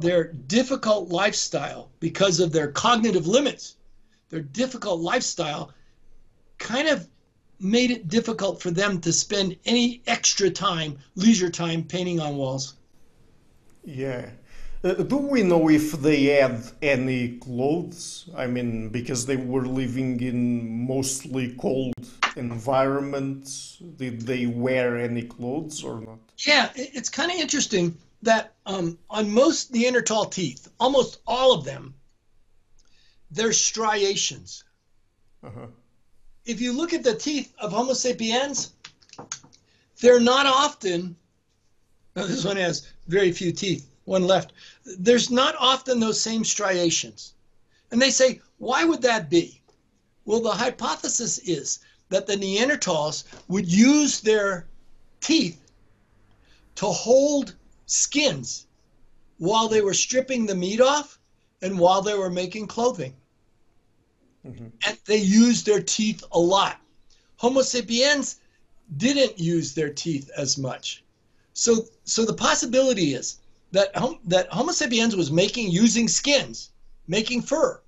difficult lifestyle, because of their cognitive limits, their difficult lifestyle kind of made it difficult for them to spend any extra time, leisure time, painting on walls. Yeah. Do we know if they had any clothes? I mean, because they were living in mostly cold environments, did they wear any clothes or not? Yeah, it's kind of interesting that on most Neanderthal teeth, almost all of them, there's striations. Uh-huh. If you look at the teeth of Homo sapiens, they're not often, now this one has very few teeth, one left, there's not often those same striations. And they say, why would that be? Well, the hypothesis is that the Neanderthals would use their teeth to hold skins while they were stripping the meat off and while they were making clothing. Mm-hmm. And they used their teeth a lot. Homo sapiens didn't use their teeth as much. So the possibility is that Homo sapiens was making using skins, making fur,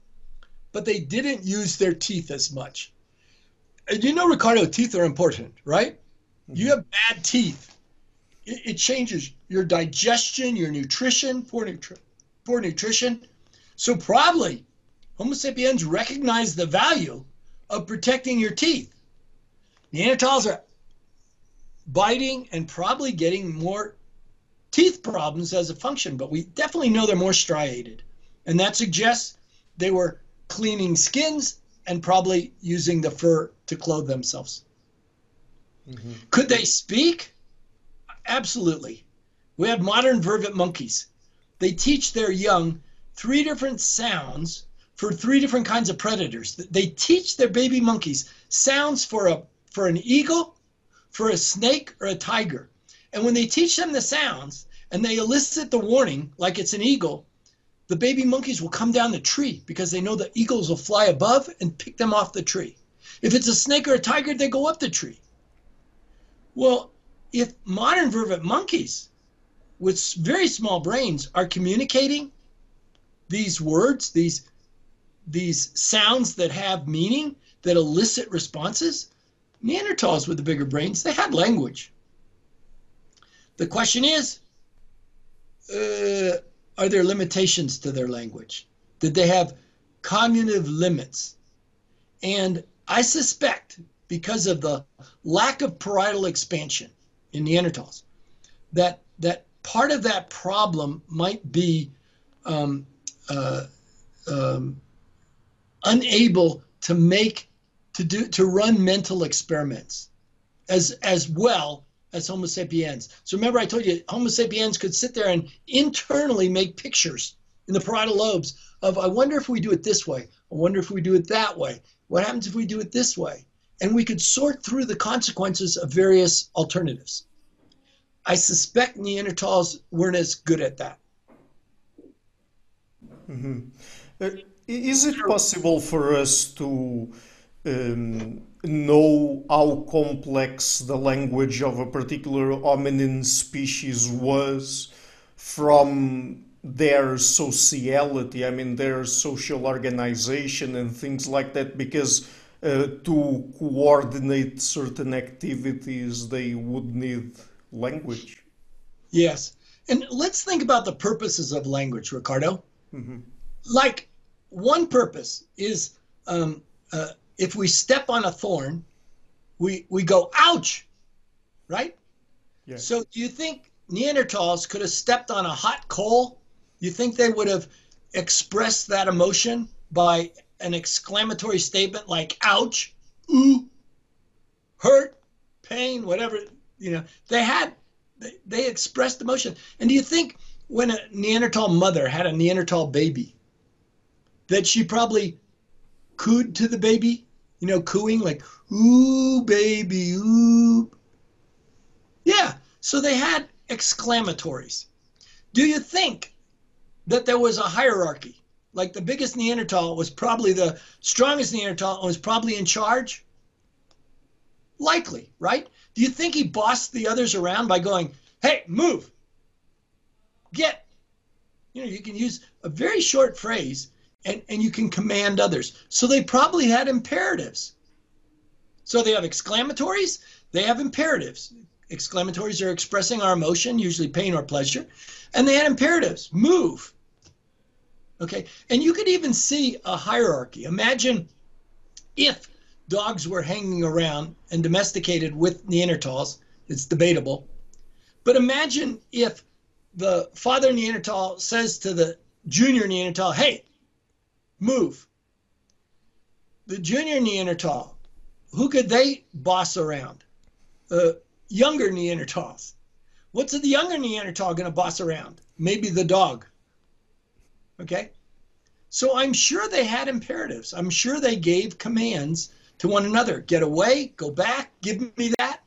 but they didn't use their teeth as much. And you know, Ricardo, teeth are important, right? Mm-hmm. You have bad teeth. It changes your digestion, your nutrition, poor nutrition. So probably Homo sapiens recognized the value of protecting your teeth. Neanderthals are biting and probably getting more teeth problems as a function, but we definitely know they're more striated. And that suggests they were cleaning skins and probably using the fur to clothe themselves. Mm-hmm. Could they speak? Absolutely. We have modern vervet monkeys. They teach their young 3 different sounds for 3 different kinds of predators. They teach their baby monkeys sounds for an eagle, for a snake, or a tiger. And when they teach them the sounds and they elicit the warning like it's an eagle, the baby monkeys will come down the tree because they know the eagles will fly above and pick them off the tree. If it's a snake or a tiger, they go up the tree. Well, if modern vervet monkeys with very small brains are communicating these words, these sounds that have meaning, that elicit responses, Neanderthals with the bigger brains, they had language. The question is, are there limitations to their language? Did they have cognitive limits? And I suspect, because of the lack of parietal expansion in Neanderthals, that part of that problem might be unable to run mental experiments as well as Homo sapiens. So remember I told you Homo sapiens could sit there and internally make pictures in the parietal lobes of, I wonder if we do it this way, I wonder if we do it that way, what happens if we do it this way? And we could sort through the consequences of various alternatives. I suspect Neanderthals weren't as good at that. Mm-hmm. Is it possible for us to know how complex the language of a particular hominin species was from their sociality, I mean their social organization and things like that? Because to coordinate certain activities they would need language. Yes, and let's think about the purposes of language, Ricardo. Mm-hmm. Like, one purpose is if we step on a thorn, we go, ouch, right? Yeah. So do you think Neanderthals could have stepped on a hot coal? You think they would have expressed that emotion by an exclamatory statement like, ouch, ooh, hurt, pain, whatever, you know? They expressed emotion. And do you think when a Neanderthal mother had a Neanderthal baby, that she probably cooed to the baby, you know, cooing like, ooh, baby, ooh. Yeah, so they had exclamatories. Do you think that there was a hierarchy? Like the biggest Neanderthal was probably the strongest Neanderthal and was probably in charge? Likely, right? Do you think he bossed the others around by going, hey, move, get? You know, you can use a very short phrase and you can command others. So they probably had imperatives. So they have exclamatories, they have imperatives. Exclamatories are expressing our emotion, usually pain or pleasure, and they had imperatives, move. Okay, and you could even see a hierarchy. Imagine if dogs were hanging around and domesticated with Neanderthals, it's debatable, but imagine if the father Neanderthal says to the junior Neanderthal, hey, move. The junior Neanderthal, who could they boss around? Younger Neanderthals. What's the younger Neanderthal going to boss around? Maybe the dog. Okay? So I'm sure they had imperatives. I'm sure they gave commands to one another. Get away, go back, give me that.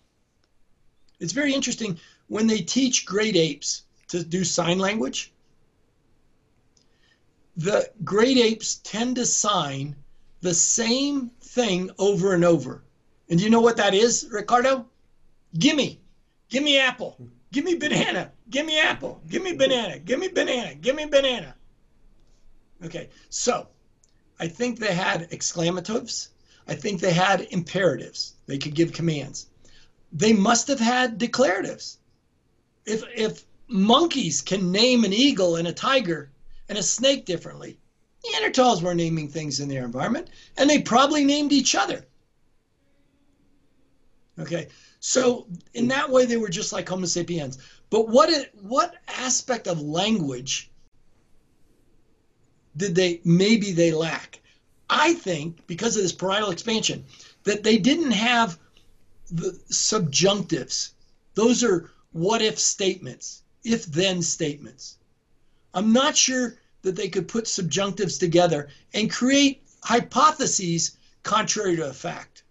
It's very interesting when they teach great apes to do sign language. The great apes tend to sign the same thing over and over. And do you know what that is, Ricardo? Gimme. Gimme apple. Give me banana. Give me apple. Give me banana. Give me banana. Give me banana. Okay, so I think they had exclamatives. I think they had imperatives. They could give commands. They must have had declaratives. If monkeys can name an eagle and a tiger and a snake differently, Neanderthals were naming things in their environment, and they probably named each other. Okay, so in that way, they were just like Homo sapiens. But what aspect of language did they maybe they lack? I think because of this parietal expansion that they didn't have the subjunctives. Those are what if statements, if then statements. I'm not sure that they could put subjunctives together and create hypotheses contrary to a fact.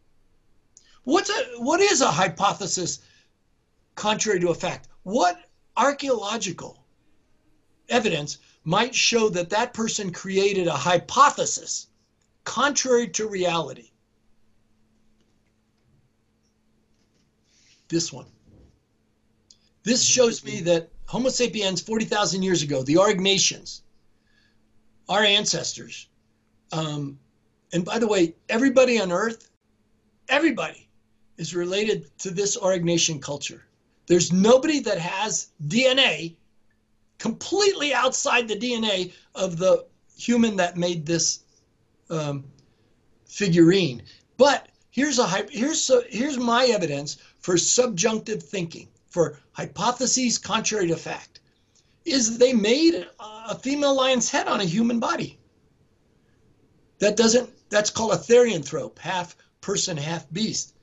What is a hypothesis contrary to a fact? What archaeological evidence might show that that person created a hypothesis contrary to reality? This one. This shows me that Homo sapiens 40,000 years ago, the Aurignacians, our ancestors, and by the way, everybody on Earth, everybody is related to this Aurignacian culture. There's nobody that has DNA completely outside the DNA of the human that made this figurine. But here's my evidence for subjunctive thinking, for hypotheses contrary to fact, is they made a female lion's head on a human body. That's called a therianthrope, half person, half beast.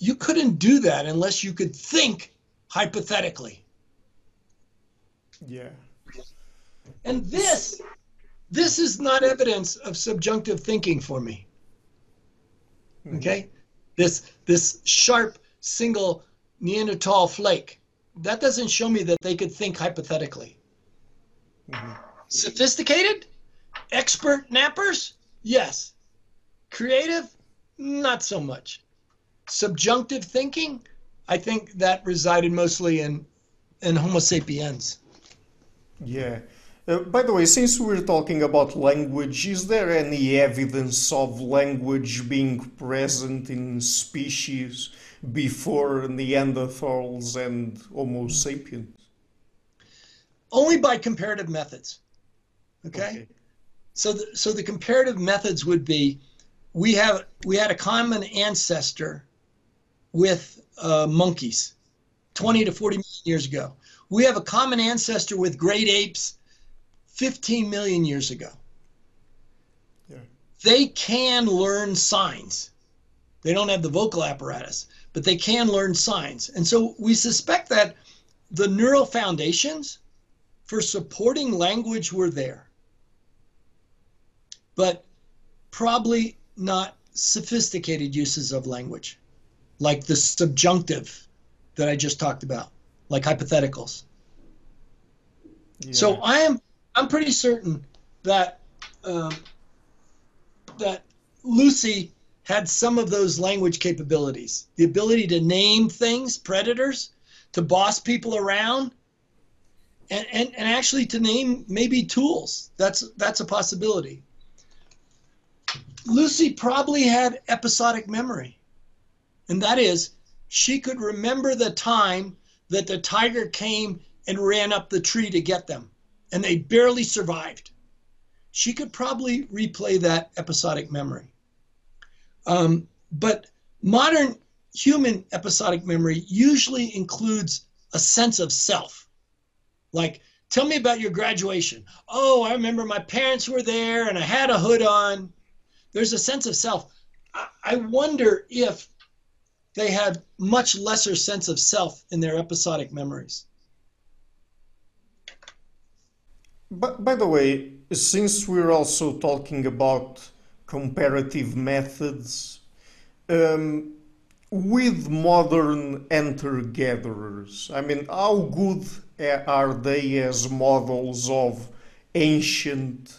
You couldn't do that unless you could think hypothetically. Yeah. And this is not evidence of subjunctive thinking for me. Okay? Mm-hmm. This sharp single Neanderthal flake, that doesn't show me that they could think hypothetically. Mm-hmm. Sophisticated? Expert nappers? Yes. Creative? Not so much. Subjunctive thinking? I think that resided mostly in Homo sapiens. Yeah. By the way, since we're talking about language, is there any evidence of language being present in species before Neanderthals and Homo sapiens? Only by comparative methods. Okay? So the comparative methods would be, we had a common ancestor with monkeys 20 to 40 million years ago. We have a common ancestor with great apes 15 million years ago. Yeah. They can learn signs. They don't have the vocal apparatus, but they can learn signs. And so we suspect that the neural foundations for supporting language were there, but probably not sophisticated uses of language, like the subjunctive that I just talked about, like hypotheticals. Yeah. So I'm pretty certain that that Lucy had some of those language capabilities, the ability to name things, predators, to boss people around, and actually to name maybe tools. That's a possibility. Lucy probably had episodic memory, and that is she could remember the time that the tiger came and ran up the tree to get them, and they barely survived. She could probably replay that episodic memory. But modern human episodic memory usually includes a sense of self. Like, tell me about your graduation. Oh, I remember my parents were there and I had a hood on. There's a sense of self. I wonder if they had much lesser sense of self in their episodic memories. But by the way, since we're also talking about comparative methods, with modern hunter-gatherers, I mean, how good are they as models of ancient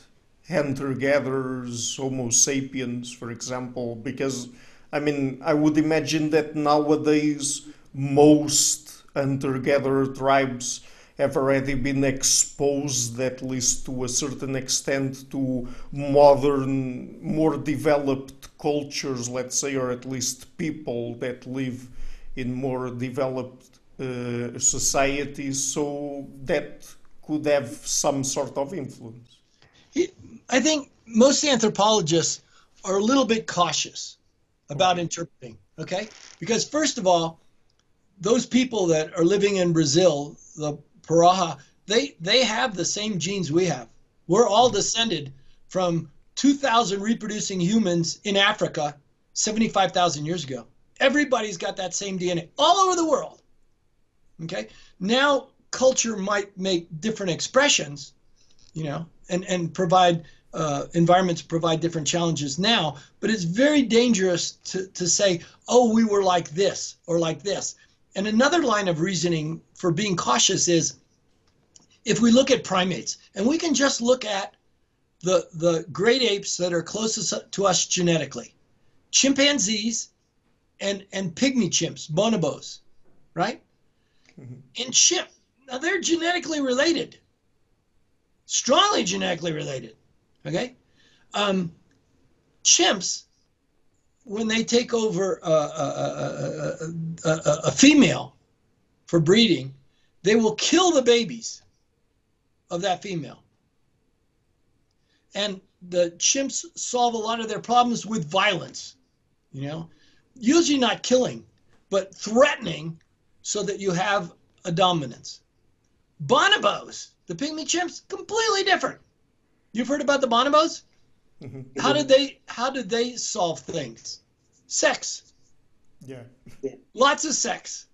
hunter-gatherers, Homo sapiens, for example? Because, I mean, I would imagine that nowadays most hunter-gatherer tribes have already been exposed, at least to a certain extent, to modern, more developed cultures, let's say, or at least people that live in more developed societies, so that could have some sort of influence. I think most anthropologists are a little bit cautious about interpreting, okay? Because first of all, those people that are living in Brazil, the Pirahã, they have the same genes we have. We're all descended from 2,000 reproducing humans in Africa 75,000 years ago. Everybody's got that same DNA all over the world. Okay? Now culture might make different expressions, you know, and provide environments provide different challenges now, but it's very dangerous to say, oh, we were like this or like this. And another line of reasoning for being cautious is, if we look at primates, and we can just look at the great apes that are closest to us genetically, chimpanzees and pygmy chimps, bonobos, right? Mm-hmm. And chimp, now they're genetically related, strongly genetically related, okay? Chimps, when they take over a female for breeding, they will kill the babies of that female. And the chimps solve a lot of their problems with violence, you know, usually not killing, but threatening so that you have a dominance. Bonobos, the pygmy chimps, completely different. You've heard about the bonobos? Mm-hmm. How did they solve things? Sex. Yeah. Lots of sex.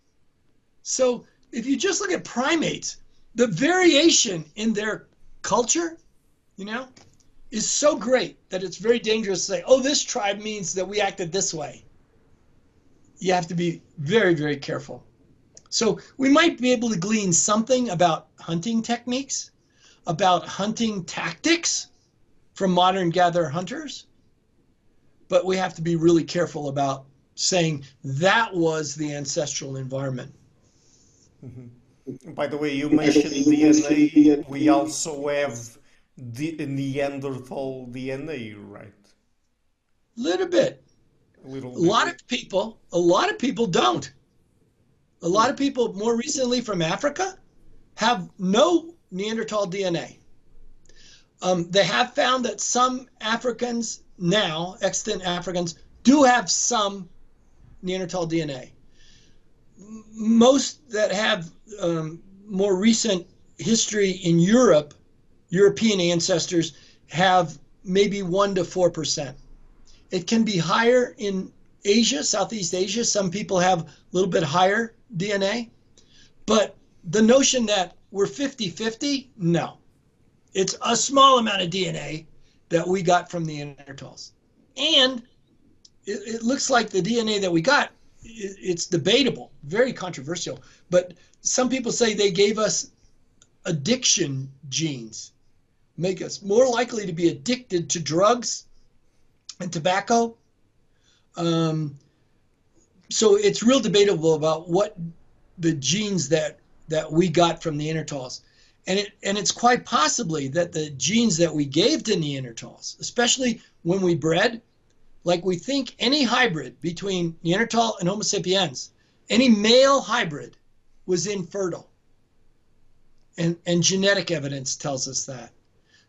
So if you just look at primates, the variation in their culture, you know, is so great that it's very dangerous to say, oh, this tribe means that we acted this way. You have to be very, very careful. So we might be able to glean something about hunting techniques, about hunting tactics, from modern gatherer hunters, but we have to be really careful about saying that was the ancestral environment. Mm-hmm. By the way, you mentioned DNA. We also have Neanderthal DNA, right? A little bit. A lot of people don't. A lot of people more recently from Africa have no Neanderthal DNA. They have found that some Africans now, extant Africans, do have some Neanderthal DNA. Most that have more recent history in Europe, European ancestors, have maybe 1 to 4%. It can be higher in Asia, Southeast Asia. Some people have a little bit higher DNA. But the notion that we're 50-50, no. It's a small amount of DNA that we got from the Neanderthals. And it looks like the DNA that we got, it's debatable, very controversial. But some people say they gave us addiction genes, make us more likely to be addicted to drugs and tobacco. So it's real debatable about what the genes that we got from the Neanderthals. And it's quite possibly that the genes that we gave to Neanderthals, especially when we bred, like we think any hybrid between Neanderthal and Homo sapiens, any male hybrid was infertile. And genetic evidence tells us that.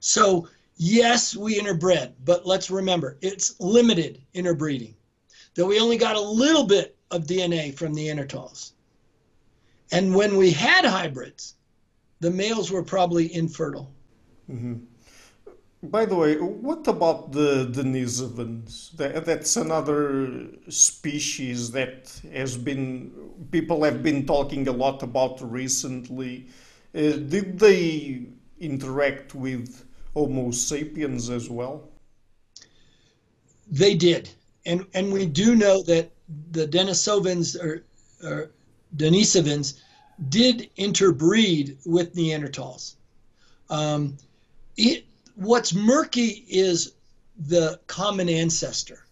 So yes, we interbred, but let's remember, it's limited interbreeding, that we only got a little bit of DNA from the Neanderthals. And when we had hybrids, the males were probably infertile. Mm-hmm. By the way, what about the Denisovans? That's another species that people have been talking a lot about recently. Did they interact with Homo sapiens as well? They did. And we do know that the Denisovans did interbreed with Neanderthals. What's murky is the common ancestor.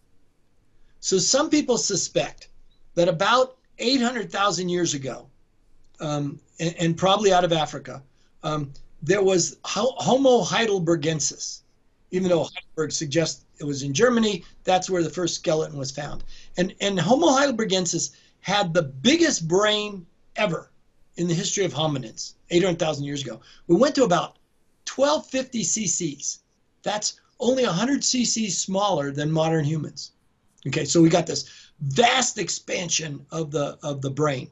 So some people suspect that about 800,000 years ago, and probably out of Africa, there was Homo heidelbergensis, even though Heidelberg suggests it was in Germany. That's where the first skeleton was found. And Homo heidelbergensis had the biggest brain ever in the history of hominids 800,000 years ago. We went to about 1250 cc's. That's only 100 cc's smaller than modern humans. Okay, so we got this vast expansion of the brain.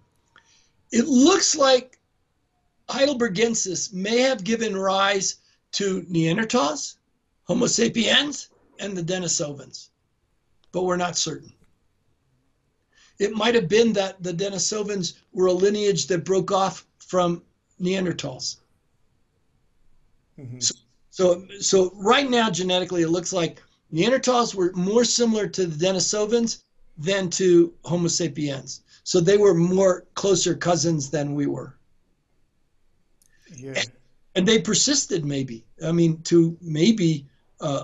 It looks like heidelbergensis may have given rise to Neanderthals, Homo sapiens, and the Denisovans, but we're not certain. It might have been that the Denisovans were a lineage that broke off from Neanderthals. Mm-hmm. So right now, genetically, it looks like Neanderthals were more similar to the Denisovans than to Homo sapiens. So they were more closer cousins than we were. Yeah. And they persisted, maybe. I mean, to maybe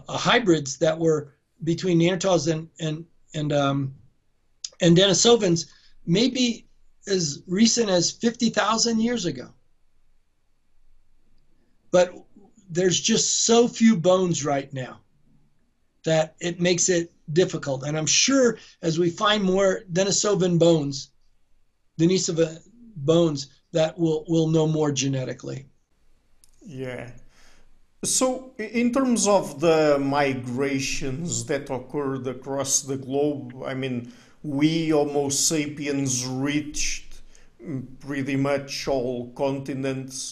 hybrids that were between Neanderthals and Denisovans, maybe as recent as 50,000 years ago. But there's just so few bones right now that it makes it difficult. And I'm sure as we find more Denisovan bones, that we'll know more genetically. Yeah. So in terms of the migrations that occurred across the globe, I mean, we Homo sapiens reached pretty much all continents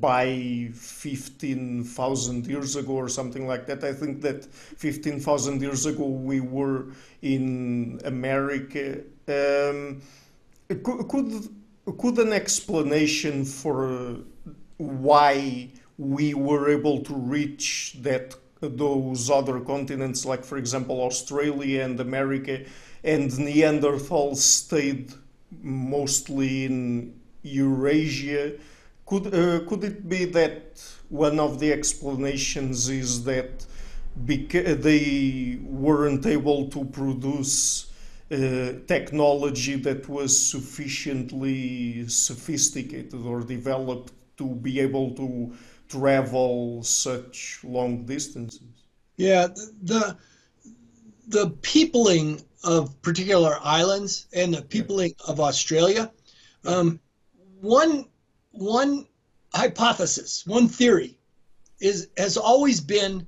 by 15,000 years ago or something like that. I think that 15,000 years ago we were in America. Could an explanation for why we were able to reach that those other continents, like for example Australia and America, and Neanderthals stayed mostly in Eurasia? Could it be that one of the explanations is that they weren't able to produce technology that was sufficiently sophisticated or developed to be able to travel such long distances? Yeah, the peopling of particular islands and the peopling of Australia. One hypothesis, one theory, has always been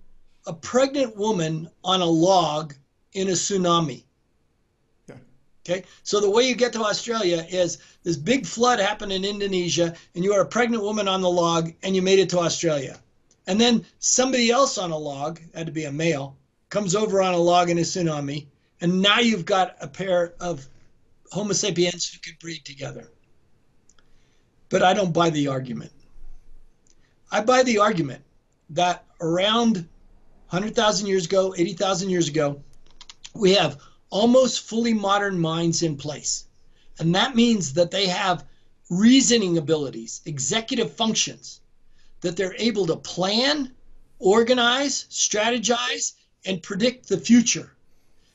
a pregnant woman on a log in a tsunami. Okay, so the way you get to Australia is this big flood happened in Indonesia, and you are a pregnant woman on the log, and you made it to Australia. And then somebody else on a log, had to be a male, comes over on a log in a tsunami, and now you've got a pair of Homo sapiens who can breed together. But I don't buy the argument. I buy the argument that around 100,000 years ago, 80,000 years ago, we have almost fully modern minds in place. And that means that they have reasoning abilities, executive functions, that they're able to plan, organize, strategize, and predict the future.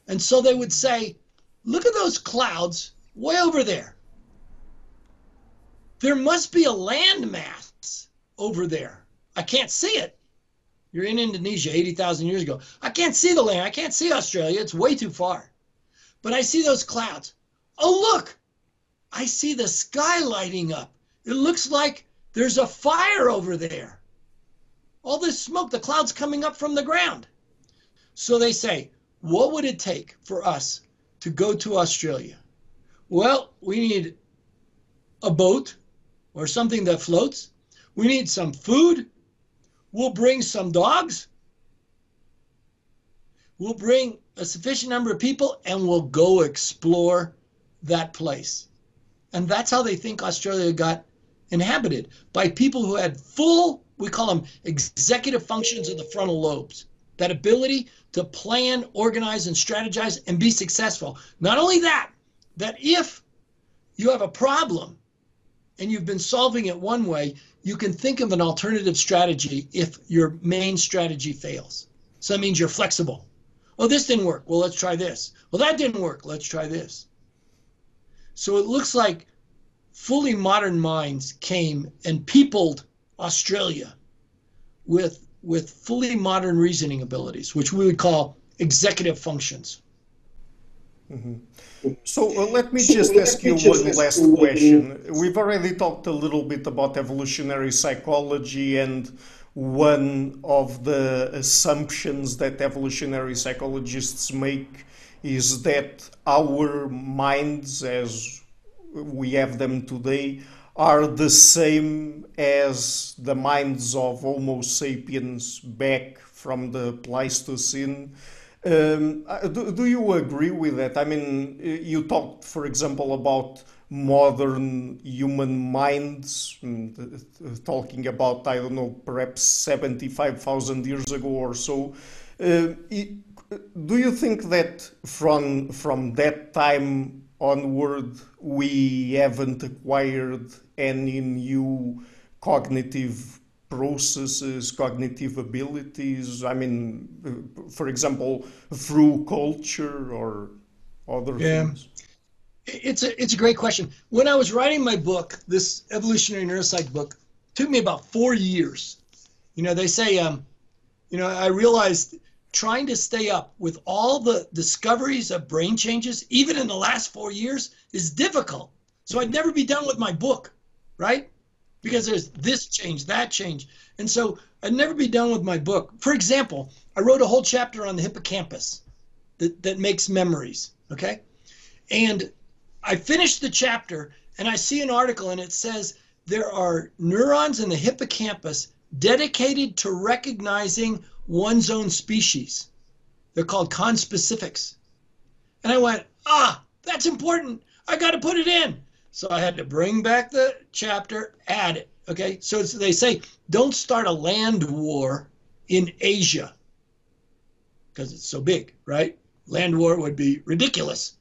And so they would say, look at those clouds way over there. There must be a landmass over there. I can't see it. You're in Indonesia 80,000 years ago. I can't see the land. I can't see Australia. It's way too far. But I see those clouds. Oh, look, I see the sky lighting up. It looks like there's a fire over there. All this smoke, the clouds coming up from the ground. So they say, what would it take for us to go to Australia? Well, we need a boat or something that floats. We need some food. We'll bring some dogs. We'll bring a sufficient number of people, and we'll go explore that place. And that's how they think Australia got inhabited, by people who had full, we call them executive functions of the frontal lobes, that ability to plan, organize, and strategize and be successful. Not only that, that if you have a problem and you've been solving it one way, you can think of an alternative strategy if your main strategy fails. So that means you're flexible. Oh, this didn't work. Well, let's try this. Well, that didn't work. Let's try this. So it looks like fully modern minds came and peopled Australia with fully modern reasoning abilities, which we would call executive functions. Mm-hmm. So let me just ask you one last question. We've already talked a little bit about evolutionary psychology, and one of the assumptions that evolutionary psychologists make is that our minds as we have them today are the same as the minds of Homo sapiens back from the Pleistocene. Do you agree with that? I mean, you talked, for example, about modern human minds, talking about, I don't know, perhaps 75,000 years ago or so. Do you think that from that time onward, we haven't acquired any new cognitive processes, cognitive abilities? I mean, for example, through culture or other things? It's a great question. When I was writing my book, this evolutionary neuropsych book, it took me about 4 years. You know, they say, I realized trying to stay up with all the discoveries of brain changes, even in the last 4 years, is difficult. So I'd never be done with my book, right? Because there's this change, that change. And so I'd never be done with my book. For example, I wrote a whole chapter on the hippocampus that makes memories, okay? And I finished the chapter and I see an article and it says there are neurons in the hippocampus dedicated to recognizing one's own species. They're called conspecifics. And I went, that's important. I got to put it in. So I had to bring back the chapter, add it, okay? So they say, don't start a land war in Asia because it's so big, right? Land war would be ridiculous.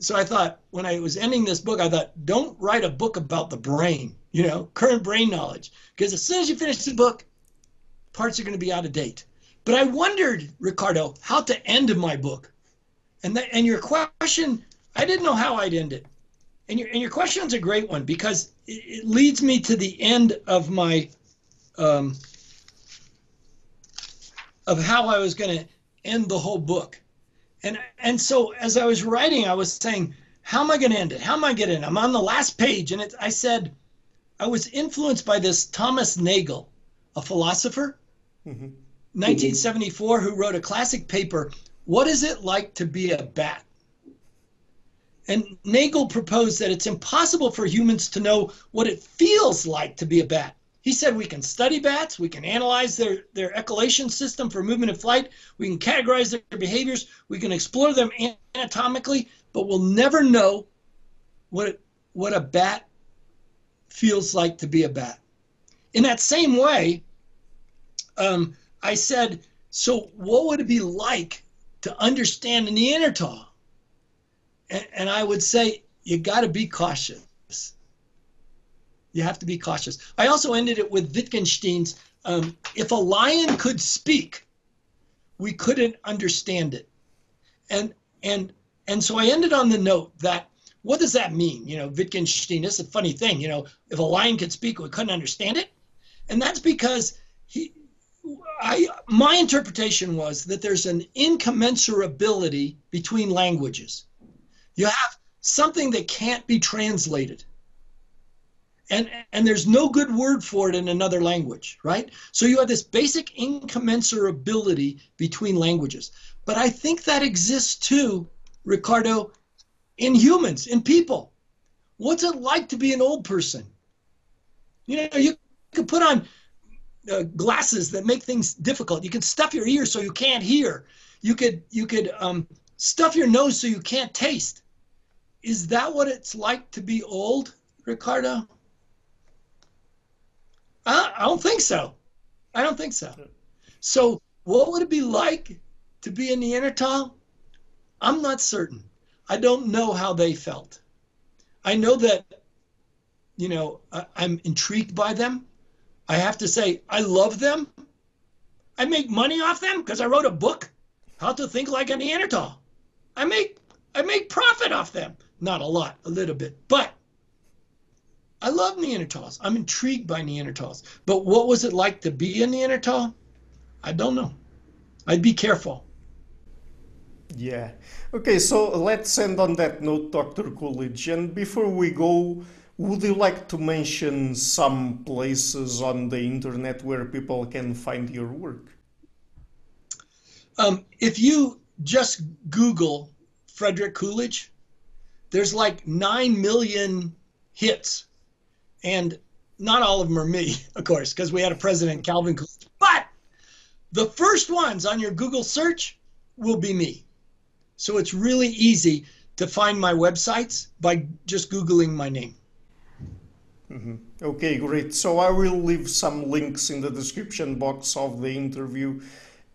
So I thought, when I was ending this book, I thought, don't write a book about the brain, current brain knowledge, because as soon as you finish the book, parts are going to be out of date. But I wondered, Ricardo, how to end my book. And your question, I didn't know how I'd end it. And your question's a great one because it leads me to the end of my of how I was going to end the whole book. And so as I was writing, I was saying, how am I going to end it? How am I going to end it? I'm on the last page. And I said, I was influenced by this Thomas Nagel, a philosopher, 1974, who wrote a classic paper, What Is It Like to Be a Bat? And Nagel proposed that it's impossible for humans to know what it feels like to be a bat. He said we can study bats, we can analyze their echolation system for movement and flight, we can categorize their behaviors, we can explore them anatomically, but we'll never know what a bat feels like to be a bat. In that same way, I said, so what would it be like to understand a Neanderthal? And I would say, you got to be cautious. You have to be cautious. I also ended it with Wittgenstein's, if a lion could speak, we couldn't understand it. And so I ended on the note that, what does that mean? Wittgenstein, this is a funny thing, if a lion could speak, we couldn't understand it. And that's because my interpretation was that there's an incommensurability between languages. You have something that can't be translated. And there's no good word for it in another language, right? So you have this basic incommensurability between languages. But I think that exists too, Ricardo, in humans, in people. What's it like to be an old person? You can put on glasses that make things difficult. You can stuff your ears so you can't hear. You could stuff your nose so you can't taste. Is that what it's like to be old, Ricardo? I don't think so. I don't think so. So what would it be like to be a Neanderthal? I'm not certain. I don't know how they felt. I know that, I'm intrigued by them. I have to say, I love them. I make money off them because I wrote a book, How to Think Like a Neanderthal. I make profit off them. Not a lot, a little bit. But I love Neanderthals. I'm intrigued by Neanderthals. But what was it like to be a Neanderthal? I don't know. I'd be careful. Yeah. Okay, so let's end on that note, Dr. Coolidge. And before we go, would you like to mention some places on the internet where people can find your work? If you just Google Frederick Coolidge, there's like 9 million hits. And not all of them are me, of course, because we had a president, Calvin Coolidge. But the first ones on your Google search will be me. So it's really easy to find my websites by just Googling my name. Mm-hmm. Okay, great. So I will leave some links in the description box of the interview.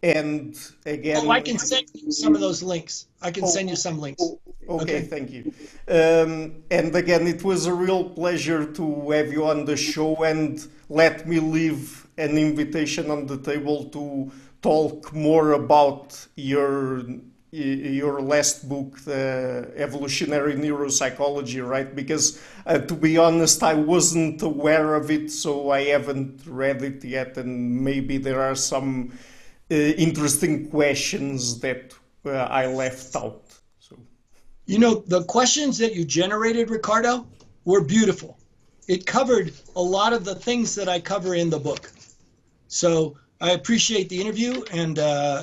And again... Oh, I can send you some of those links. I can send you some links. Okay, thank you. And again, it was a real pleasure to have you on the show, and let me leave an invitation on the table to talk more about your last book, the Evolutionary Neuropsychology, right? Because to be honest, I wasn't aware of it, so I haven't read it yet, and maybe there are some interesting questions that I left out. So, you know, the questions that you generated, Ricardo, were beautiful. It covered a lot of the things that I cover in the book. So I appreciate the interview, and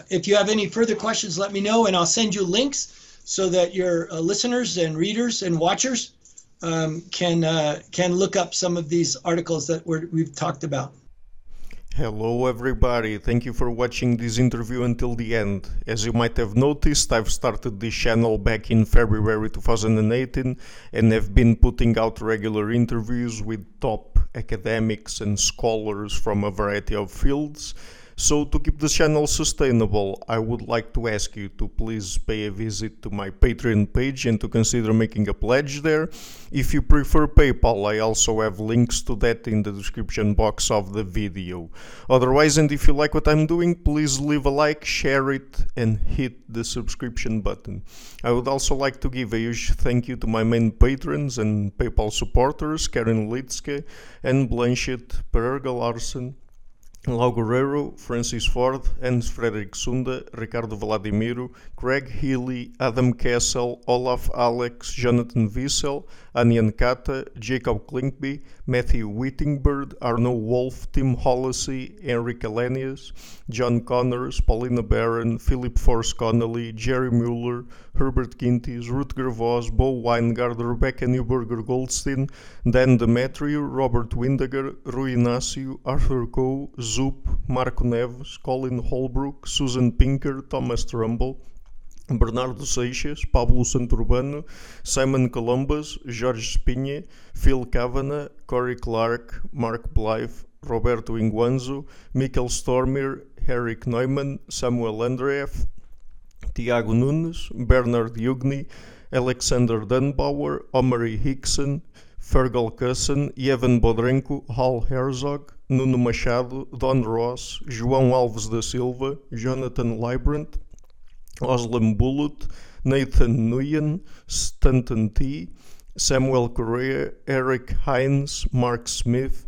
if you have any further questions, let me know, and I'll send you links so that your listeners and readers and watchers can look up some of these articles that we've talked about. Hello everybody, thank you for watching this interview until the end. As you might have noticed, I've started this channel back in February 2018 and have been putting out regular interviews with top academics and scholars from a variety of fields. So to keep the channel sustainable, I would like to ask you to please pay a visit to my Patreon page and to consider making a pledge there. If you prefer PayPal, I also have links to that in the description box of the video. Otherwise, and if you like what I'm doing, please leave a like, share it, and hit the subscription button. I would also like to give a huge thank you to my main patrons and PayPal supporters, Karen Litzke and Blanchett Pererga-Larsen, Lau Guerrero, Francis Ford, Hans Frederick Sunda, Ricardo Vladimiro, Craig Healy, Adam Kessel, Olaf Alex, Jonathan Wiesel, Anian Kata, Jacob Klinkby, Matthew Whittingbird, Arno Wolf, Tim Hollisey, Enric Alenius, John Connors, Paulina Barron, Philip Force Connolly, Jerry Mueller, Herbert Gintis, Rutger Voss, Bo Weingard, Rebecca Neuberger Goldstein, Dan Demetrio, Robert Windeger, Rui Inácio, Arthur Coe, Zoop, Marco Neves, Colin Holbrook, Susan Pinker, Thomas Trumbull, Bernardo Seixas, Pablo Santurbano, Simon Columbus, Jorge Spinha, Phil Kavanagh, Corey Clark, Mark Blythe, Roberto Inguanzo, Michael Stormier, Eric Neumann, Samuel Andreev, Tiago Nunes, Bernard Yugni, Alexander Dunbauer, Omari Hickson, Fergal Cusson, Evan Bodrenko, Hal Herzog, Nuno Machado, Don Ross, João Alves da Silva, Jonathan Librant, Oslam Bullut, Nathan Nguyen, Stanton T, Samuel Correa, Eric Hines, Mark Smith,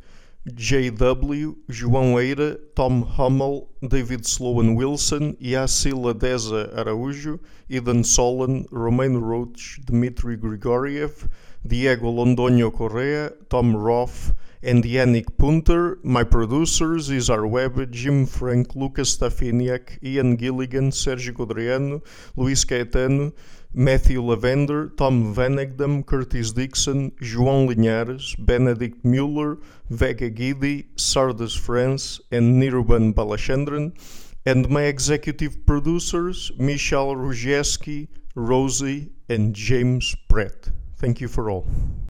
J.W., João Eira, Tom Hummel, David Sloan Wilson, Yacila Deza Araújo, Eden Solon, Romain Roach, Dmitry Grigoriev, Diego Londoño Correa, Tom Roth, and Yannick Punter. My producers, Isar Webb, Jim Frank, Lucas Stafiniak, Ian Gilligan, Sergio Godriano, Luis Caetano, Matthew Lavender, Tom Vanagdam, Curtis Dixon, João Linhares, Benedict Mueller, Vega Gidi, Sardes France, and Niruban Balachandran, and my executive producers, Michal Ruzieski, Rosie, and James Pratt. Thank you for all.